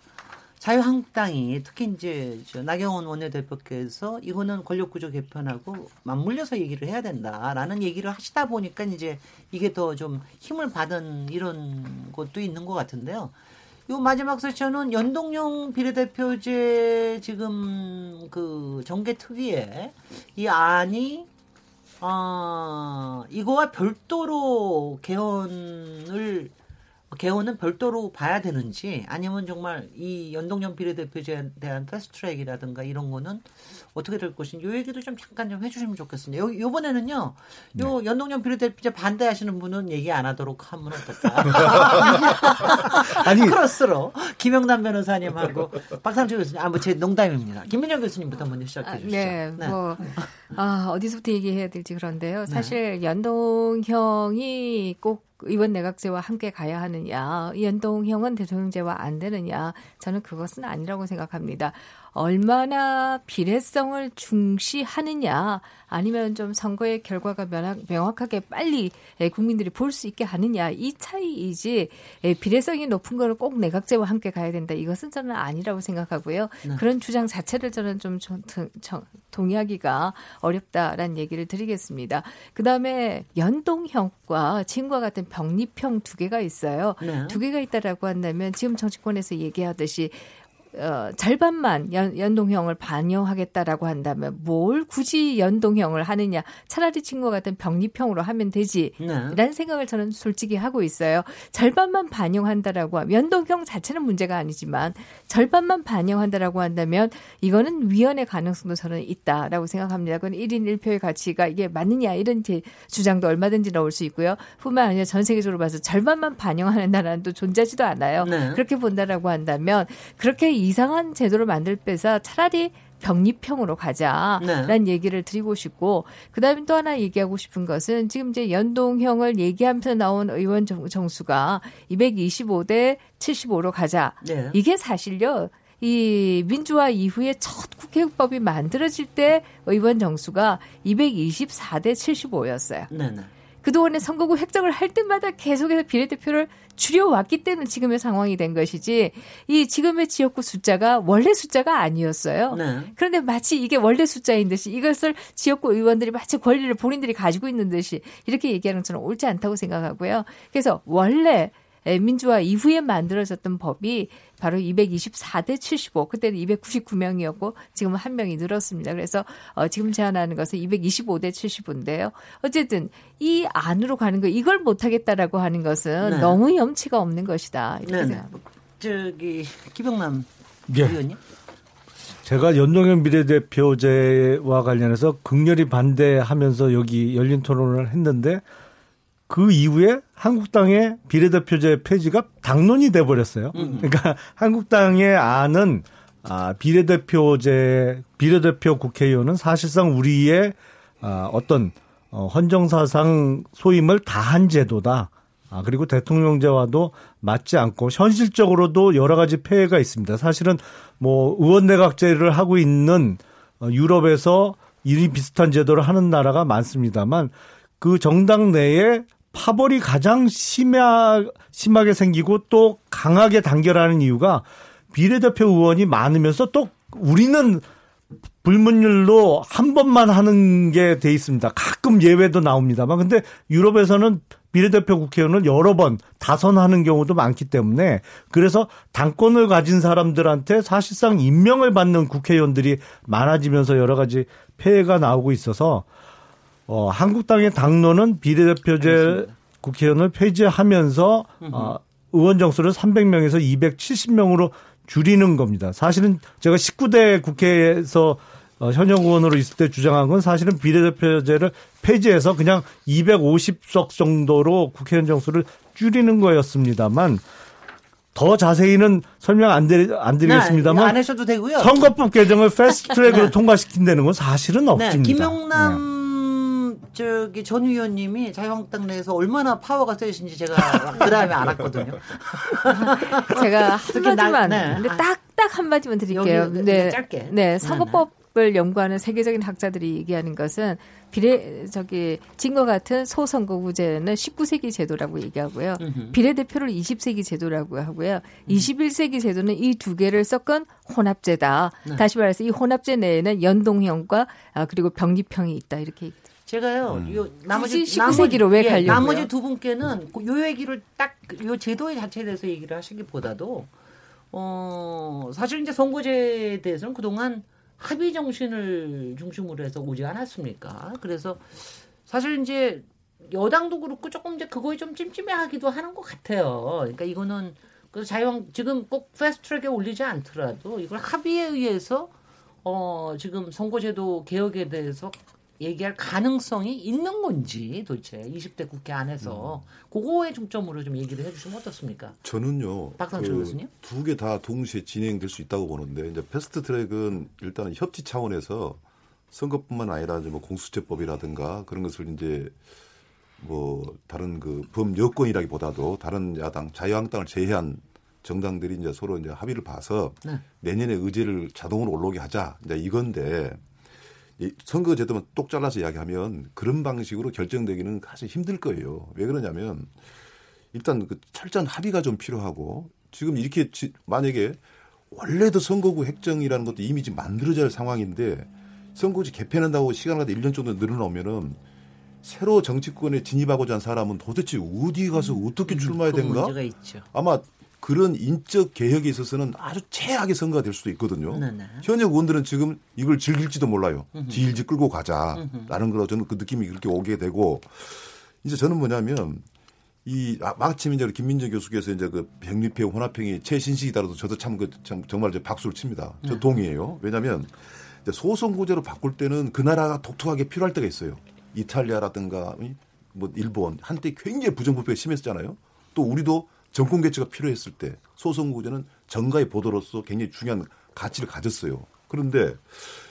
자유한국당이 특히 이제 나경원 원내대표께서 이거는 권력구조 개편하고 맞물려서 얘기를 해야 된다라는 얘기를 하시다 보니까 이제 이게 더 좀 힘을 받은 이런 것도 있는 것 같은데요. 요 마지막 세션은 연동형 비례대표제 지금 그 정계 특위에 이 안이 어, 이거와 별도로 개헌을 개헌은 별도로 봐야 되는지, 아니면 정말 이 연동형 비례대표제에 대한 패스트트랙이라든가 이런 거는 어떻게 될 것인지 이 얘기도 좀 잠깐 좀 해주시면 좋겠습니다. 요, 요번에는요. 요 네. 연동형 비례대표제 반대하시는 분은 얘기 안 하도록 하면 어떨까. 아니 크로스로 김영남 변호사님하고 박상철 교수님, 아, 뭐 제 농담입니다. 김민정 교수님부터 먼저 시작해 주시죠. 아, 네, 네. 뭐 아, 어디서부터 얘기해야 될지 그런데요. 사실 네. 연동형이 꼭 이번 내각제와 함께 가야 하느냐, 연동형은 대통령제와 안 되느냐, 저는 그것은 아니라고 생각합니다. 얼마나 비례성을 중시하느냐, 아니면 좀 선거의 결과가 명확하게 빨리 국민들이 볼 수 있게 하느냐, 이 차이이지 비례성이 높은 거는 꼭 내각제와 함께 가야 된다, 이것은 저는 아니라고 생각하고요. 네. 그런 주장 자체를 저는 좀 동의하기가 어렵다라는 얘기를 드리겠습니다. 그다음에 연동형과 지금과 같은 병립형 두 개가 있어요. 네. 두 개가 있다라고 한다면 지금 정치권에서 얘기하듯이 어, 절반만 연, 연동형을 반영하겠다라고 한다면 뭘 굳이 연동형을 하느냐, 차라리 친구 같은 병립형으로 하면 되지 라는 네. 생각을 저는 솔직히 하고 있어요. 절반만 반영한다라고 하면, 연동형 자체는 문제가 아니지만 절반만 반영한다라고 한다면 이거는 위헌의 가능성도 저는 있다라고 생각합니다. 그건 일 인 일 표의 가치가 이게 맞느냐 이런 주장도 얼마든지 넣을 수 있고요. 뿐만 아니라 전 세계적으로 봐서 절반만 반영하는 나라는 또 존재하지도 않아요. 네. 그렇게 본다라고 한다면 그렇게 이상한 제도를 만들 빼서 차라리 병립형으로 가자라는 네. 얘기를 드리고 싶고, 그다음에 또 하나 얘기하고 싶은 것은 지금 이제 연동형을 얘기하면서 나온 의원 정수가 이백이십오 대 칠십오로 가자. 네. 이게 사실요. 이 민주화 이후에 첫 국회법이 만들어질 때 의원 정수가 이백이십사 대 칠십오였어요. 네, 네. 그동안에 선거구 획정을 할 때마다 계속해서 비례대표를 줄여왔기 때문에 지금의 상황이 된 것이지, 이 지금의 지역구 숫자가 원래 숫자가 아니었어요. 네. 그런데 마치 이게 원래 숫자인 듯이, 이것을 지역구 의원들이 마치 권리를 본인들이 가지고 있는 듯이 이렇게 얘기하는 것은 옳지 않다고 생각하고요. 그래서 원래 민주화 이후에 만들어졌던 법이 바로 이백이십사 대 칠십오, 그때는 이백구십구 명이었고 지금은 한 명이 늘었습니다. 그래서 어, 지금 제안하는 것은 이백이십오 대 칠십오인데요. 어쨌든 이 안으로 가는 거, 이걸 못하겠다라고 하는 것은 네. 너무 염치가 없는 것이다. 이렇게 생각합니다. 저기 김영남 예. 의원님. 제가 연동형 비례대표제와 관련해서 극렬히 반대하면서 여기 열린 토론을 했는데, 그 이후에 한국당의 비례대표제 폐지가 당론이 돼버렸어요. 그러니까 한국당의 안은 아, 비례대표제, 비례대표 국회의원은 사실상 우리의 아, 어떤 어, 헌정사상 소임을 다한 제도다. 아, 그리고 대통령제와도 맞지 않고 현실적으로도 여러 가지 폐해가 있습니다. 사실은 뭐 의원내각제를 하고 있는 유럽에서 이리 비슷한 제도를 하는 나라가 많습니다만, 그 정당 내에 파벌이 가장 심하, 심하게 생기고 또 강하게 단결하는 이유가, 비례대표 의원이 많으면서 또 우리는 불문율로 한 번만 하는 게 돼 있습니다. 가끔 예외도 나옵니다만, 근데 유럽에서는 비례대표 국회의원을 여러 번 다선하는 경우도 많기 때문에, 그래서 당권을 가진 사람들한테 사실상 임명을 받는 국회의원들이 많아지면서 여러 가지 폐해가 나오고 있어서, 어, 한국당의 당론은 비례대표제 알겠습니다. 국회의원을 폐지하면서 어, 의원 정수를 삼백 명에서 이백칠십 명으로 줄이는 겁니다. 사실은 제가 십구 대 국회에서 어, 현역 의원으로 있을 때 주장한 건 사실은 비례대표제를 폐지해서 그냥 이백오십 석 정도로 국회의원 정수를 줄이는 거였습니다만, 더 자세히는 설명 안, 드리, 안 드리겠습니다만, 네, 안 하셔도 되고요. 선거법 개정을 패스트트랙으로 네. 통과시킨다는 건 사실은 없습니다. 네, 김영남 저기 전 의원님이 자유한국당 내에서 얼마나 파워가 세신지 제가 그 다음에 알았거든요. 제가 한마디만 네. 근데 딱딱 한마디만 드릴게요. 여기, 네, 짧게. 네, 선거법을 연구하는 세계적인 학자들이 얘기하는 것은 비례 저기 진과 같은 소선거구제는 십구 세기 제도라고 얘기하고요. 비례대표를 이십 세기 제도라고 하고요. 이십일 세기 제도는 이 두 개를 섞은 혼합제다. 네. 다시 말해서 이 혼합제 내에는 연동형과 아, 그리고 병립형이 있다 이렇게 얘기합니다. 제가요, 음. 요 나머지 십구 세기로 왜 가려고요? 나머지 두 분께는 요 얘기를 딱 요 제도의 자체에 대해서 얘기를 하시기보다도 어 사실 이제 선거제에 대해서는 그동안 합의 정신을 중심으로 해서 오지 않았습니까? 그래서 사실 이제 여당도 그렇고 조금 이제 그거에 좀 찜찜해하기도 하는 것 같아요. 그러니까 이거는 그 자유한 지금 꼭 패스트트랙에 올리지 않더라도 이걸 합의에 의해서 어 지금 선거제도 개혁에 대해서 얘기할 가능성이 있는 건지 도대체 이십 대 국회 안에서 음. 그거에 중점으로 좀 얘기를 해주시면 어떻습니까? 저는요. 박상철 교수님. 그 두 개 다 동시에 진행될 수 있다고 보는데 이제 패스트트랙은 일단은 협치 차원에서 선거뿐만 아니라 뭐 공수처법이라든가 그런 것을 이제 뭐 다른 그 범여권이라기보다도 다른 야당 자유한국당을 제외한 정당들이 이제 서로 이제 합의를 봐서 네. 내년에 의제를 자동으로 올라오게 하자 이제 이건데. 선거제도만 똑 잘라서 이야기하면 그런 방식으로 결정되기는 사실 힘들 거예요. 왜 그러냐면 일단 그 철저한 합의가 좀 필요하고 지금 이렇게 지, 만약에 원래도 선거구 획정이라는 것도 이미 지금 만들어져야 할 상황인데 선거구제 개편한다고 시간 가다 일 년 정도 늘어나면은 새로 정치권에 진입하고자 한 사람은 도대체 어디 가서 음, 어떻게 출마해야 된가? 그 아마 그런 인적 개혁에 있어서는 아주 최악의 선거가 될 수도 있거든요. 네, 네. 현역 의원들은 지금 이걸 즐길지도 몰라요. 음흠. 질질 끌고 가자라는 걸로 저는 그 느낌이 그렇게 오게 되고 이제 저는 뭐냐면 이 마침 이제 김민정 교수께서 이제 그 병립형 혼합형이 최신식이다라도 저도 참 그 참 정말 저 박수를 칩니다. 저 동의해요. 왜냐하면 소선거구제로 바꿀 때는 그 나라가 독특하게 필요할 때가 있어요. 이탈리아라든가 뭐 일본 한때 굉장히 부정부패가 심했잖아요. 또 우리도 정권 개최가 필요했을 때 소선거구제는 정가의 보도로서 굉장히 중요한 가치를 가졌어요. 그런데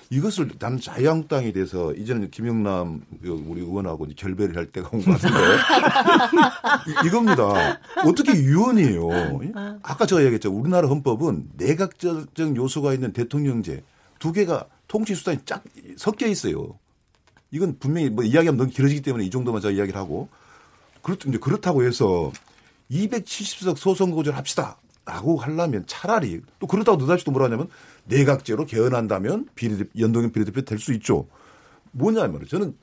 이것을 난 자유한국당에 대해서 이제는 김영남 우리 의원하고 이제 결별을 할 때가 온 것 같은데 이겁니다. 어떻게 유언이에요. 아까 제가 얘기했죠. 우리나라 헌법은 내각적 요소가 있는 대통령제 두 개가 통치수단이 쫙 섞여 있어요. 이건 분명히 뭐 이야기하면 너무 길어지기 때문에 이 정도만 제가 이야기를 하고 그렇다고 해서 이백칠십 석 소선거구제를 합시다 라고 하려면 차라리 또 그렇다고 느닷없이도 뭐라 하냐면 내각제로 개헌한다면 비례대, 연동형 비례대표 될 수 있죠. 뭐냐 말이에요. 저는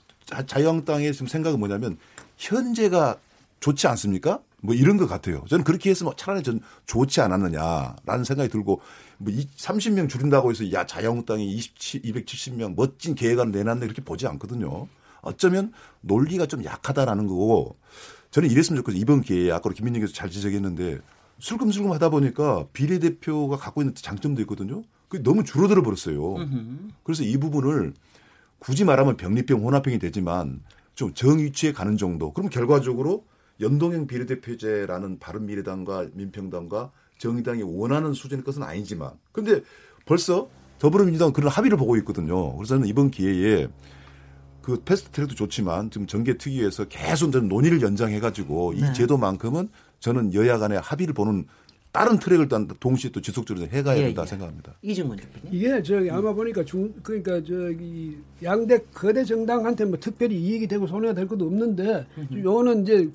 자유한국당의 지금 생각은 뭐냐면 현재가 좋지 않습니까? 뭐 이런 것 같아요. 저는 그렇게 했으면 차라리 전 좋지 않았느냐라는 생각이 들고 뭐 삼십 명 줄인다고 해서 야 자유한국당이 이백칠십 명 멋진 계획안을 내놨는데 그렇게 보지 않거든요. 어쩌면 논리가 좀 약하다라는 거고 저는 이랬으면 좋겠어요. 이번 기회에 아까 김민정 교수 잘 지적했는데 슬금슬금 하다 보니까 비례대표가 갖고 있는 장점도 있거든요. 그게 너무 줄어들어 버렸어요. 으흠. 그래서 이 부분을 굳이 말하면 병립형 혼합형이 되지만 좀 정위치에 가는 정도. 그럼 결과적으로 연동형 비례대표제라는 바른미래당과 민평당과 정의당이 원하는 수준의 것은 아니지만 그런데 벌써 더불어민주당은 그런 합의를 보고 있거든요. 그래서 저는 이번 기회에 그 패스트트랙도 좋지만 지금 정계특위에서 계속 저는 논의를 연장해가지고 네. 이 제도만큼은 저는 여야 간의 합의를 보는 다른 트랙을 또 동시에 또 지속적으로 해가야 예, 된다 예. 생각합니다. 이진곤 대표님. 이게 저기 아마 보니까 중 그러니까 저기 양대 거대 정당한테 뭐 특별히 이익이 되고 손해가 될 것도 없는데 요거는 이제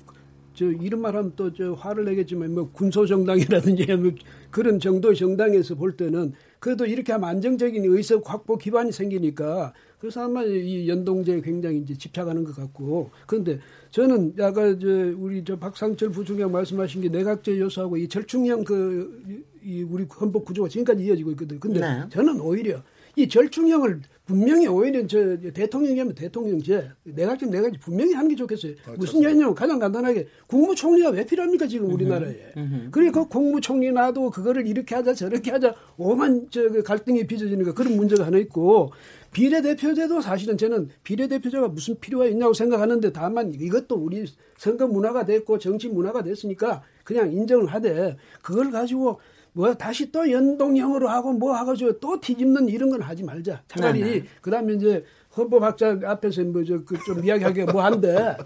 저 이런 말하면 또 저 화를 내겠지만 뭐 군소 정당이라든지 뭐 그런 정도의 정당에서 볼 때는 그래도 이렇게 하면 안정적인 의석 확보 기반이 생기니까. 그래서 아마 이 연동제에 굉장히 이제 집착하는 것 같고. 그런데 저는 아까 저 우리 저 박상철 부총장 말씀하신 게 내각제 요소하고 이 절충형 그 이 우리 헌법 구조가 지금까지 이어지고 있거든요. 근데 네. 저는 오히려 이 절충형을 분명히 오히려 저 대통령이면 대통령제, 내각제 내각제 분명히 하는 게 좋겠어요. 아, 무슨 얘기냐면 가장 간단하게 국무총리가 왜 필요합니까 지금 우리나라에. 음흠, 음흠. 그리고 국무총리 놔도 그거를 이렇게 하자 저렇게 하자 오만 저 갈등이 빚어지니까 그런 문제가 하나 있고. 비례대표제도 사실은 저는 비례대표제가 무슨 필요가 있냐고 생각하는데 다만 이것도 우리 선거 문화가 됐고 정치 문화가 됐으니까 그냥 인정을 하되 그걸 가지고 뭐 다시 또 연동형으로 하고 뭐 하고 또 뒤집는 이런 건 하지 말자. 차라리 네, 네. 그다음에 이제 헌법학자 앞에서 뭐 저 그 좀 이야기하기가 뭐한데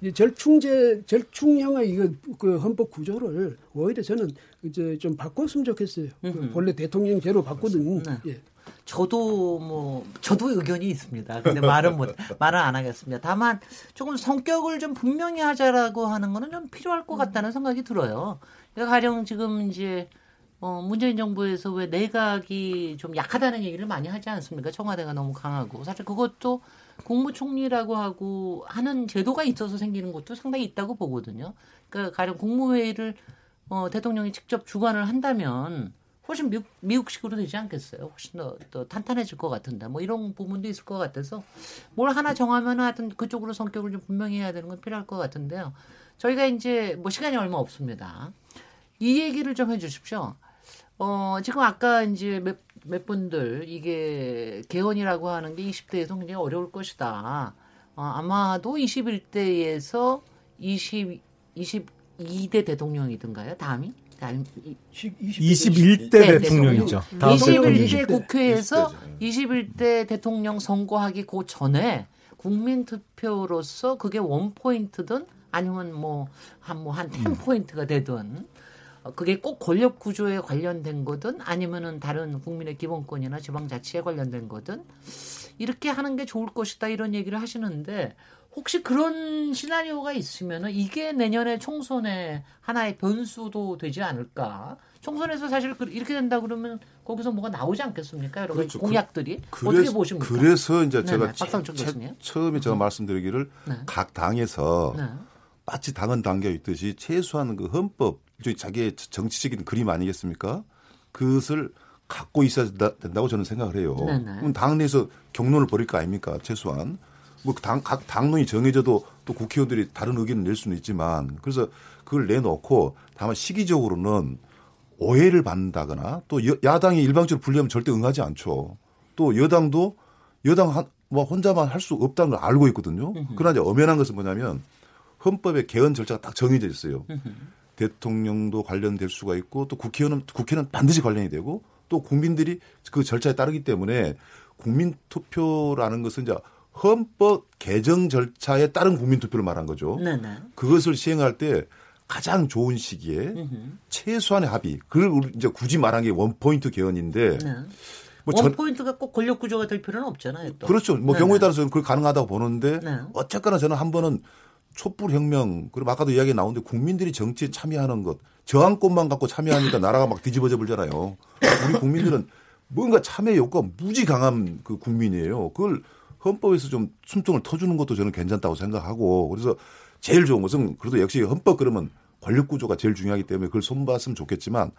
이제 절충제 절충형의 이거 그 헌법 구조를 오히려 저는 이제 좀 바꿨으면 좋겠어요. 그 본래 대통령제로 바꾸든. 네. 예. 저도 뭐 저도 의견이 있습니다. 근데 말은 못 말은 안 하겠습니다. 다만 조금 성격을 좀 분명히 하자라고 하는 거는 좀 필요할 것 같다는 생각이 들어요. 그러니까 가령 지금 이제 어, 문재인 정부에서 왜 내각이 좀 약하다는 얘기를 많이 하지 않습니까? 청와대가 너무 강하고. 사실 그것도 국무총리라고 하고 하는 제도가 있어서 생기는 것도 상당히 있다고 보거든요. 그러니까 가령 국무회의를 어, 대통령이 직접 주관을 한다면 훨씬 미국, 미국식으로 되지 않겠어요? 훨씬 더, 더 탄탄해질 것 같은데. 뭐 이런 부분도 있을 것 같아서 뭘 하나 정하면 하여튼 그쪽으로 성격을 좀 분명히 해야 되는 건 필요할 것 같은데요. 저희가 이제 뭐 시간이 얼마 없습니다. 이 얘기를 좀 해 주십시오. 어, 지금 아까 이제 몇, 몇 분들 이게 개헌이라고 하는 게 이십 대에서 굉장히 어려울 것이다. 어, 아마도 이십일 대에서 이십, 이십이 대 대통령이든가요? 다음이? 다음, 이십일 대 네, 대통령이죠. 네, 다음 이십일 대 국회에서 이십일 대 대통령 선거하기 그 전에 국민투표로서 그게 일 포인트든 아니면 뭐 한 뭐 한 십 포인트가 되든 그게 꼭 권력 구조에 관련된 거든 아니면은 다른 국민의 기본권이나 지방자치에 관련된 거든 이렇게 하는 게 좋을 것이다 이런 얘기를 하시는데 혹시 그런 시나리오가 있으면은 이게 내년에 총선에 하나의 변수도 되지 않을까? 총선에서 사실 이렇게 된다 그러면 거기서 뭐가 나오지 않겠습니까? 여러 가지 그렇죠. 공약들이 그, 어떻게 그래서, 보십니까? 그래서 이제 네네, 제가 채, 채, 처음에 제가 말씀드리기를 네. 각 당에서 네. 마치 당은 당겨 있듯이 최소한 그 헌법 자기의 정치적인 그림 아니겠습니까? 그것을 갖고 있어야 된다고 저는 생각을 해요. 네네. 그럼 당내에서 경론을 벌일 거 아닙니까? 최소한. 뭐 당, 각 당론이 정해져도 또 국회의원들이 다른 의견을 낼 수는 있지만 그래서 그걸 내놓고 다만 시기적으로는 오해를 받는다거나 또 여, 야당이 일방적으로 불리하면 절대 응하지 않죠. 또 여당도 여당 한, 뭐 혼자만 할 수 없다는 걸 알고 있거든요. 그러나 이제 엄연한 것은 뭐냐면 헌법의 개헌 절차가 딱 정해져 있어요. 대통령도 관련될 수가 있고 또 국회의원은 국회는 반드시 관련이 되고 또 국민들이 그 절차에 따르기 때문에 국민투표라는 것은 이제 헌법 개정 절차에 따른 국민투표를 말한 거죠. 네네. 그것을 시행할 때 가장 좋은 시기에 음흠. 최소한의 합의. 그걸 이제 굳이 말한 게 원포인트 개헌인데 네. 뭐 원포인트가 꼭 권력구조가 될 필요는 없잖아요. 또. 그렇죠. 뭐 네네. 경우에 따라서는 그걸 가능하다고 보는데 네. 어쨌거나 저는 한 번은 촛불혁명 그리고 아까도 이야기 나오는데 국민들이 정치에 참여하는 것 저항권만 갖고 참여하니까 나라가 막 뒤집어져 버리잖아요. 우리 국민들은 뭔가 참여 욕구가 무지 강한 그 국민이에요. 그걸 헌법에서 좀 숨통을 터주는 것도 저는 괜찮다고 생각하고 그래서 제일 좋은 것은 그래도 역시 헌법 그러면 권력구조가 제일 중요하기 때문에 그걸 손봤으면 좋겠지만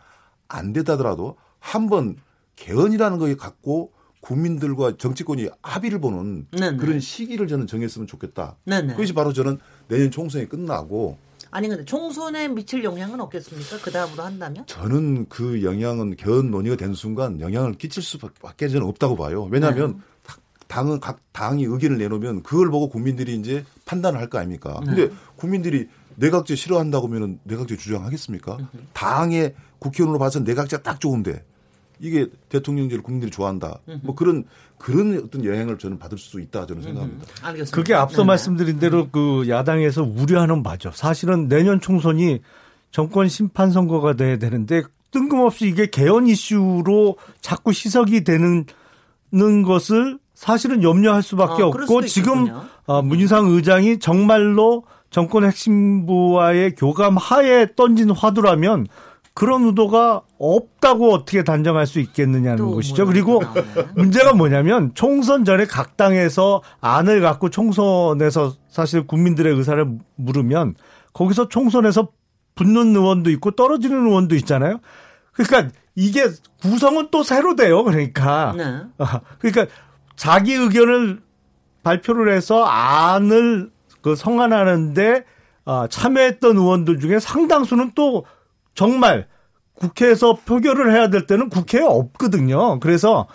안 되다더라도 한번 개헌이라는 걸 갖고 국민들과 정치권이 합의를 보는 네네. 그런 시기를 저는 정했으면 좋겠다. 네네. 그것이 바로 저는 내년 총선이 끝나고. 아니 근데 총선에 미칠 영향은 없겠습니까? 그 다음으로 한다면? 저는 그 영향은 개헌 논의가 된 순간 영향을 끼칠 수밖에 저는 없다고 봐요. 왜냐하면 네. 당은 각 당이 의견을 내놓으면 그걸 보고 국민들이 이제 판단을 할 거 아닙니까? 그런데 네. 국민들이 내각제 싫어한다고 하면 내각제 주장하겠습니까? 으흠. 당의 국회의원으로 봐서는 내각제가 딱 좋은데. 이게 대통령제를 국민들이 좋아한다. 뭐 그런 그런 어떤 영향을 저는 받을 수 있다 저는 생각합니다. 알겠습니다. 그게 앞서 말씀드린 대로 그 야당에서 우려하는 바죠. 사실은 내년 총선이 정권 심판 선거가 돼야 되는데 뜬금없이 이게 개헌 이슈로 자꾸 시석이 되는 것을 사실은 염려할 수밖에 어, 없고 지금 문희상 의장이 정말로 정권 핵심부와의 교감 하에 던진 화두라면 그런 의도가 없다고 어떻게 단정할 수 있겠느냐는 것이죠. 그리고 문제가 뭐냐면 총선 전에 각 당에서 안을 갖고 총선에서 사실 국민들의 의사를 물으면 거기서 총선에서 붙는 의원도 있고 떨어지는 의원도 있잖아요. 그러니까 이게 구성은 또 새로 돼요. 그러니까. 네. 그러니까 자기 의견을 발표를 해서 안을 그 성안하는데 참여했던 의원들 중에 상당수는 또 정말 국회에서 표결을 해야 될 때는 국회에 없거든요. 그래서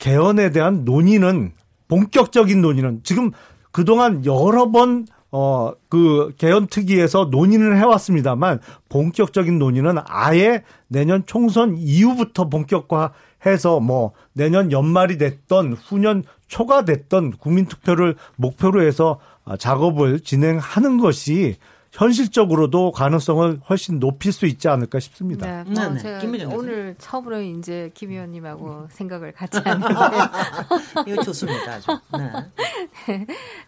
개헌에 대한 논의는 본격적인 논의는 지금 그동안 여러 번 어, 그 개헌특위에서 논의를 해왔습니다만 본격적인 논의는 아예 내년 총선 이후부터 본격화해서 뭐 내년 연말이 됐던 후년 초가 됐던 국민투표를 목표로 해서 작업을 진행하는 것이 현실적으로도 가능성을 훨씬 높일 수 있지 않을까 싶습니다. 네, 어, 제가 오늘 처음으로 이제 김 의원님하고 생각을 같이 하는데 이거 좋습니다. 아주. 네.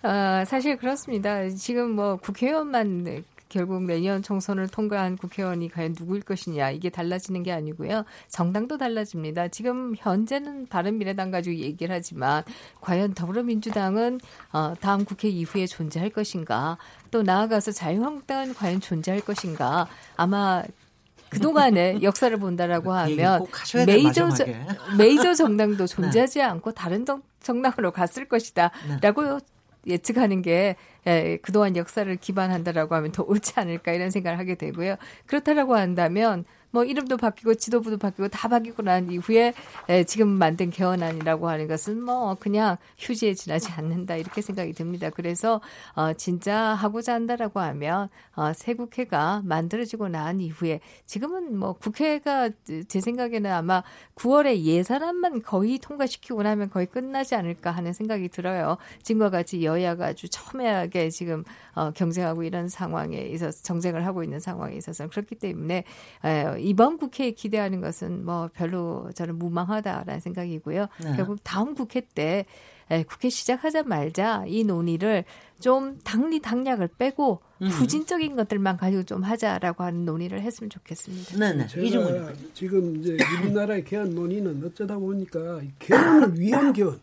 네. 어, 사실 그렇습니다. 지금 뭐 국회의원만 결국 내년 총선을 통과한 국회의원이 과연 누구일 것이냐 이게 달라지는 게 아니고요. 정당도 달라집니다. 지금 현재는 바른미래당 가지고 얘기를 하지만 과연 더불어민주당은 다음 국회 이후에 존재할 것인가 또 나아가서 자유한국당은 과연 존재할 것인가 아마 그동안의 역사를 본다라고 하면 메이저, 메이저 정당도 존재하지 네. 않고 다른 정당으로 갔을 것이다 라고 예측하는 게 예, 그동안 역사를 기반한다라고 하면 더 옳지 않을까 이런 생각을 하게 되고요. 그렇다라고 한다면 뭐 이름도 바뀌고 지도부도 바뀌고 다 바뀌고 난 이후에 예, 지금 만든 개헌안이라고 하는 것은 뭐 그냥 휴지에 지나지 않는다 이렇게 생각이 듭니다. 그래서 어, 진짜 하고자 한다라고 하면 어, 새 국회가 만들어지고 난 이후에 지금은 뭐 국회가 제 생각에는 아마 구월에 예산안만 거의 통과시키고 나면 거의 끝나지 않을까 하는 생각이 들어요. 지금과 같이 여야가 아주 첨예하게 지금 경쟁하고 이런 상황에 있어서 정쟁을 하고 있는 상황에 있어서 그렇기 때문에 이번 국회에 기대하는 것은 뭐 별로 저는 무망하다라는 생각이고요. 네. 결국 다음 국회 때 국회 시작하자 말자 이 논의를 좀 당리당략을 빼고 부진적인 것들만 가지고 좀 하자라고 하는 논의를 했으면 좋겠습니다. 네, 네. 제가 지금 이제 우리나라의 개헌 논의는 어쩌다 보니까 개헌을 위한 개헌.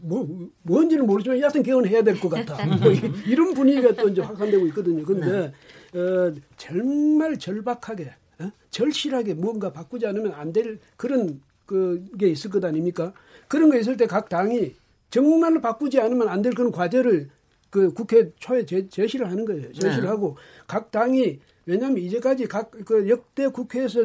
뭐, 뭔지는 모르지만 여하튼 개헌해야 될 것 같다. 뭐 이런 분위기가 또 이제 확산되고 있거든요. 그런데 네. 어, 정말 절박하게, 어? 절실하게 뭔가 바꾸지 않으면 안 될 그런 그게 있을 것 아닙니까? 그런 거 있을 때 각 당이 정말로 바꾸지 않으면 안 될 그런 과제를 그 국회 초에 제, 제시를 하는 거예요. 제시를 네. 하고 각 당이 왜냐하면 이제까지 각 그 역대 국회에서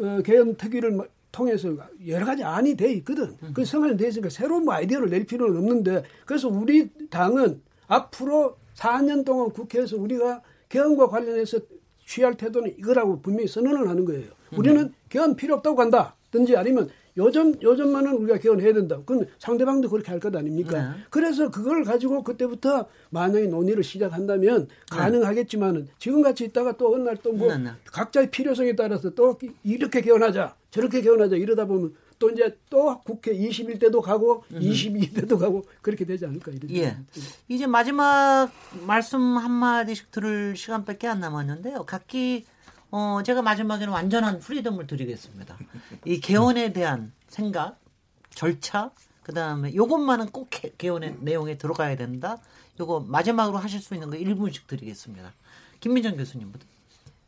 어, 개헌 특위를 통해서 여러 가지 안이 돼 있거든. 그 성안이 돼 있으니까 새로운 아이디어를 낼 필요는 없는데 그래서 우리 당은 앞으로 사 년 동안 국회에서 우리가 개헌과 관련해서 취할 태도는 이거라고 분명히 선언을 하는 거예요. 우리는 개헌 필요 없다고 간다든지 아니면 요즘, 요즘만은 우리가 개헌해야 된다. 그건 상대방도 그렇게 할 것 아닙니까? 네. 그래서 그걸 가지고 그때부터 만약에 논의를 시작한다면 가능하겠지만은 지금같이 있다가 또 어느 날 또 뭐 네, 네. 각자의 필요성에 따라서 또 이렇게 개헌하자 저렇게 개헌하자 이러다 보면 또 이제 또 국회 이십일 대도 가고 음. 이십이 대도 가고 그렇게 되지 않을까 이러죠. 예. 이제 마지막 말씀 한마디씩 들을 시간밖에 안 남았는데요. 각기 어, 제가 마지막에는 완전한 프리덤을 드리겠습니다. 이 개헌에 대한 생각, 절차, 그 다음에 이것만은 꼭 개헌의 내용에 들어가야 된다. 이거 마지막으로 하실 수 있는 거 일 분씩 드리겠습니다. 김민정 교수님부터.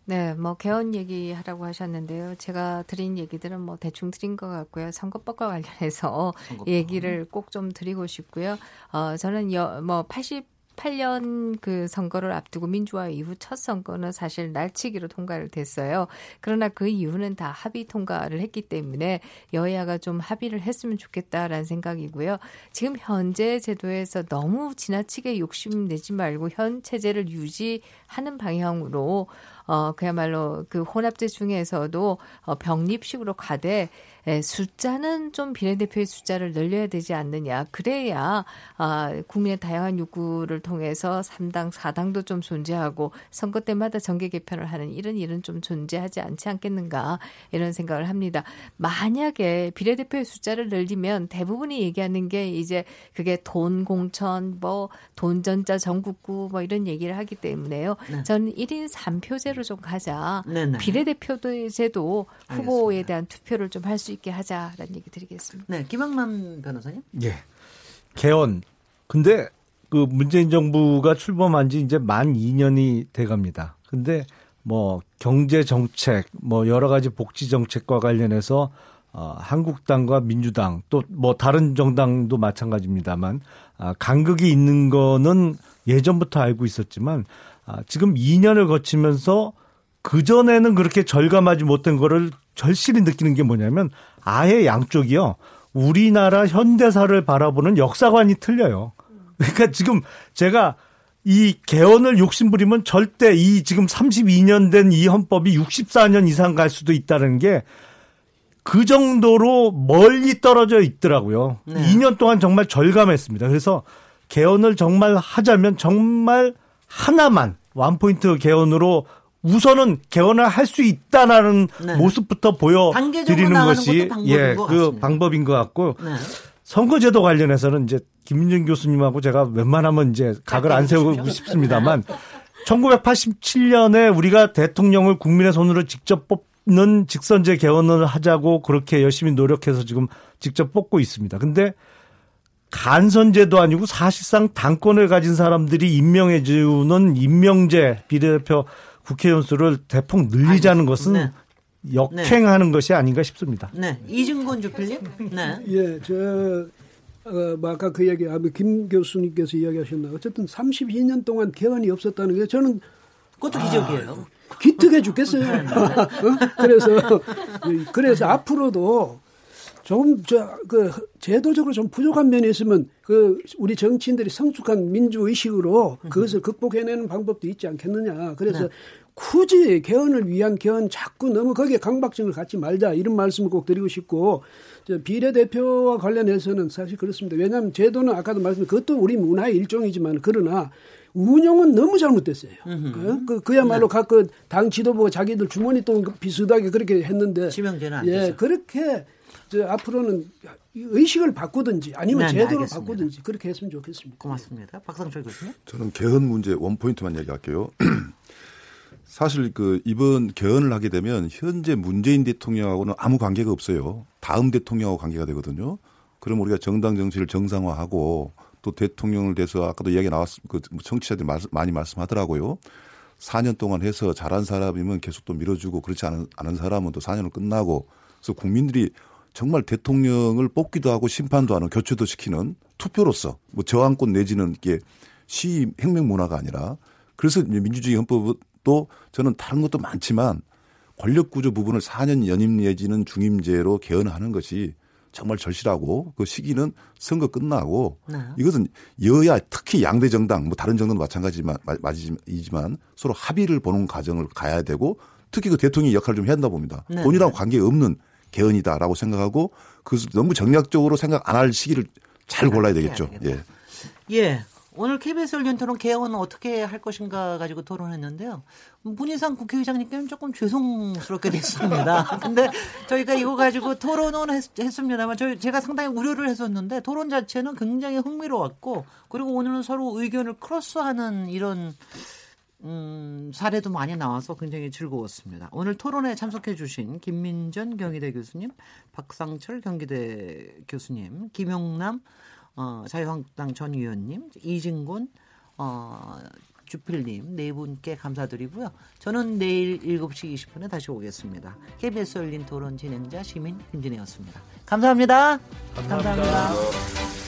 네, 뭐 개헌 얘기하라고 하셨는데요. 제가 드린 얘기들은 뭐 대충 드린 것 같고요. 선거법과 관련해서 선거법. 얘기를 꼭 좀 드리고 싶고요. 어, 저는 여, 뭐 팔십팔 년 그 선거를 앞두고 민주화 이후 첫 선거는 사실 날치기로 통과를 됐어요. 그러나 그 이후는 다 합의 통과를 했기 때문에 여야가 좀 합의를 했으면 좋겠다라는 생각이고요. 지금 현재 제도에서 너무 지나치게 욕심내지 말고 현 체제를 유지하는 방향으로 어, 그야말로 그 혼합제 중에서도 어, 병립식으로 가되 예, 숫자는 좀 비례대표의 숫자를 늘려야 되지 않느냐. 그래야 아, 국민의 다양한 요구를 통해서 삼 당, 사 당도 좀 존재하고 선거 때마다 정계 개편을 하는 이런 일은 좀 존재하지 않지 않겠는가 이런 생각을 합니다. 만약에 비례대표의 숫자를 늘리면 대부분이 얘기하는 게 이제 그게 돈 공천, 뭐 돈 전자 전국구 뭐 이런 얘기를 하기 때문에요. 네. 저는 일 인 삼 표제 좀 가자. 네네. 비례대표제도 후보에 알겠습니다. 대한 투표를 좀 할 수 있게 하자라는 얘기 드리겠습니다. 네, 김영남 변호사님. 예. 개헌. 근데 그 문재인 정부가 출범한 지 이제 만 이 년이 돼갑니다. 근데 뭐 경제 정책, 뭐 여러 가지 복지 정책과 관련해서 어, 한국당과 민주당 또 뭐 다른 정당도 마찬가지입니다만 아, 간극이 있는 거는 예전부터 알고 있었지만. 아, 지금 이 년을 거치면서 그전에는 그렇게 절감하지 못한 거를 절실히 느끼는 게 뭐냐면 아예 양쪽이요. 우리나라 현대사를 바라보는 역사관이 틀려요. 그러니까 지금 제가 이 개헌을 욕심부리면 절대 이 지금 삼십이 년 된 이 헌법이 육십사 년 이상 갈 수도 있다는 게 그 정도로 멀리 떨어져 있더라고요. 네. 이 년 동안 정말 절감했습니다. 그래서 개헌을 정말 하자면 정말 하나만 완포인트 개헌으로 우선은 개헌을 할 수 있다라는 네. 모습부터 보여드리는 것이 예, 그 방법인 것 같고 네. 선거제도 관련해서는 이제 김민정 교수님하고 제가 웬만하면 이제 각을 안 세우고 싶습니다만 천구백팔십칠 년에 우리가 대통령을 국민의 손으로 직접 뽑는 직선제 개헌을 하자고 그렇게 열심히 노력해서 지금 직접 뽑고 있습니다. 근데 간선제도 아니고 사실상 당권을 가진 사람들이 임명해주는 임명제 비례대표 국회의원 수를 대폭 늘리자는 아니, 것은 네. 역행하는 네. 것이 아닌가 싶습니다. 네, 이진곤 주필님. 네, 예, 저 어, 뭐 아까 그 얘기, 아, 김 교수님께서 이야기하셨나. 어쨌든 삼십이 년 동안 개헌이 없었다는 게 저는 그것도 아, 기적이에요. 기특해 죽겠어요. 네, 네. 그래서 그래서 앞으로도 좀 저 그 제도적으로 좀 부족한 면이 있으면 그 우리 정치인들이 성숙한 민주 의식으로 그것을 극복해내는 방법도 있지 않겠느냐. 그래서. 네. 굳이 개헌을 위한 개헌 자꾸 너무 거기에 강박증을 갖지 말자 이런 말씀을 꼭 드리고 싶고 비례대표와 관련해서는 사실 그렇습니다. 왜냐하면 제도는 아까도 말씀드렸 그것도 우리 문화의 일종이지만 그러나 운영은 너무 잘못됐어요. 그, 그야말로 네. 각 그 당 지도부가 자기들 주머니 돈 비슷하게 그렇게 했는데 지명제는 안 예, 되죠. 그렇게 저 앞으로는 의식을 바꾸든지 아니면 네, 제도를 네, 바꾸든지 그렇게 했으면 좋겠습니다. 고맙습니다. 박상철 교수님. 저는 개헌 문제 원포인트만 얘기할게요. 사실 그 이번 개헌을 하게 되면 현재 문재인 대통령하고는 아무 관계가 없어요. 다음 대통령하고 관계가 되거든요. 그럼 우리가 정당 정치를 정상화하고 또 대통령을 대해서 아까도 이야기 나왔 그 청취자들이 말씀, 많이 말씀하더라고요. 사 년 동안 해서 잘한 사람이면 계속 또 밀어주고 그렇지 않은, 않은 사람은 또 사 년을 끝나고 그래서 국민들이 정말 대통령을 뽑기도 하고 심판도 하는 교체도 시키는 투표로서 뭐 저항권 내지는 이게 시위 혁명 문화가 아니라 그래서 민주주의 헌법은 또 저는 다른 것도 많지만 권력구조 부분을 사 년 연임 내지는 중임제로 개헌하는 것이 정말 절실하고 그 시기는 선거 끝나고 네. 이것은 여야 특히 양대 정당 뭐 다른 정당도 마찬가지지만 마찬가지지만 서로 합의를 보는 과정을 가야 되고 특히 그 대통령의 역할을 좀 해야 한다 봅니다. 네. 본인하고 관계없는 개헌이다라고 생각하고 그것을 너무 정략적으로 생각 안 할 시기를 잘 골라야 되겠죠. 예. 예. 오늘 케이비에스 열린 토론 개헌은 어떻게 할 것인가 가지고 토론했는데요. 문희상 국회의장님께는 조금 죄송스럽게 됐습니다. 근데 저희가 이거 가지고 토론은 했, 했습니다만 저희, 제가 상당히 우려를 했었는데 토론 자체는 굉장히 흥미로웠고 그리고 오늘은 서로 의견을 크로스하는 이런 음, 사례도 많이 나와서 굉장히 즐거웠습니다. 오늘 토론에 참석해 주신 김민전 경희대 교수님, 박상철 경기대 교수님, 김영남 어, 자유한국당 전 의원님, 이진곤 어, 주필님 네 분께 감사드리고요. 저는 내일 일곱 시 이십 분에 다시 오겠습니다. 케이비에스 열린 토론 진행자 시민 김진혜였습니다. 감사합니다. 감사합니다. 감사합니다.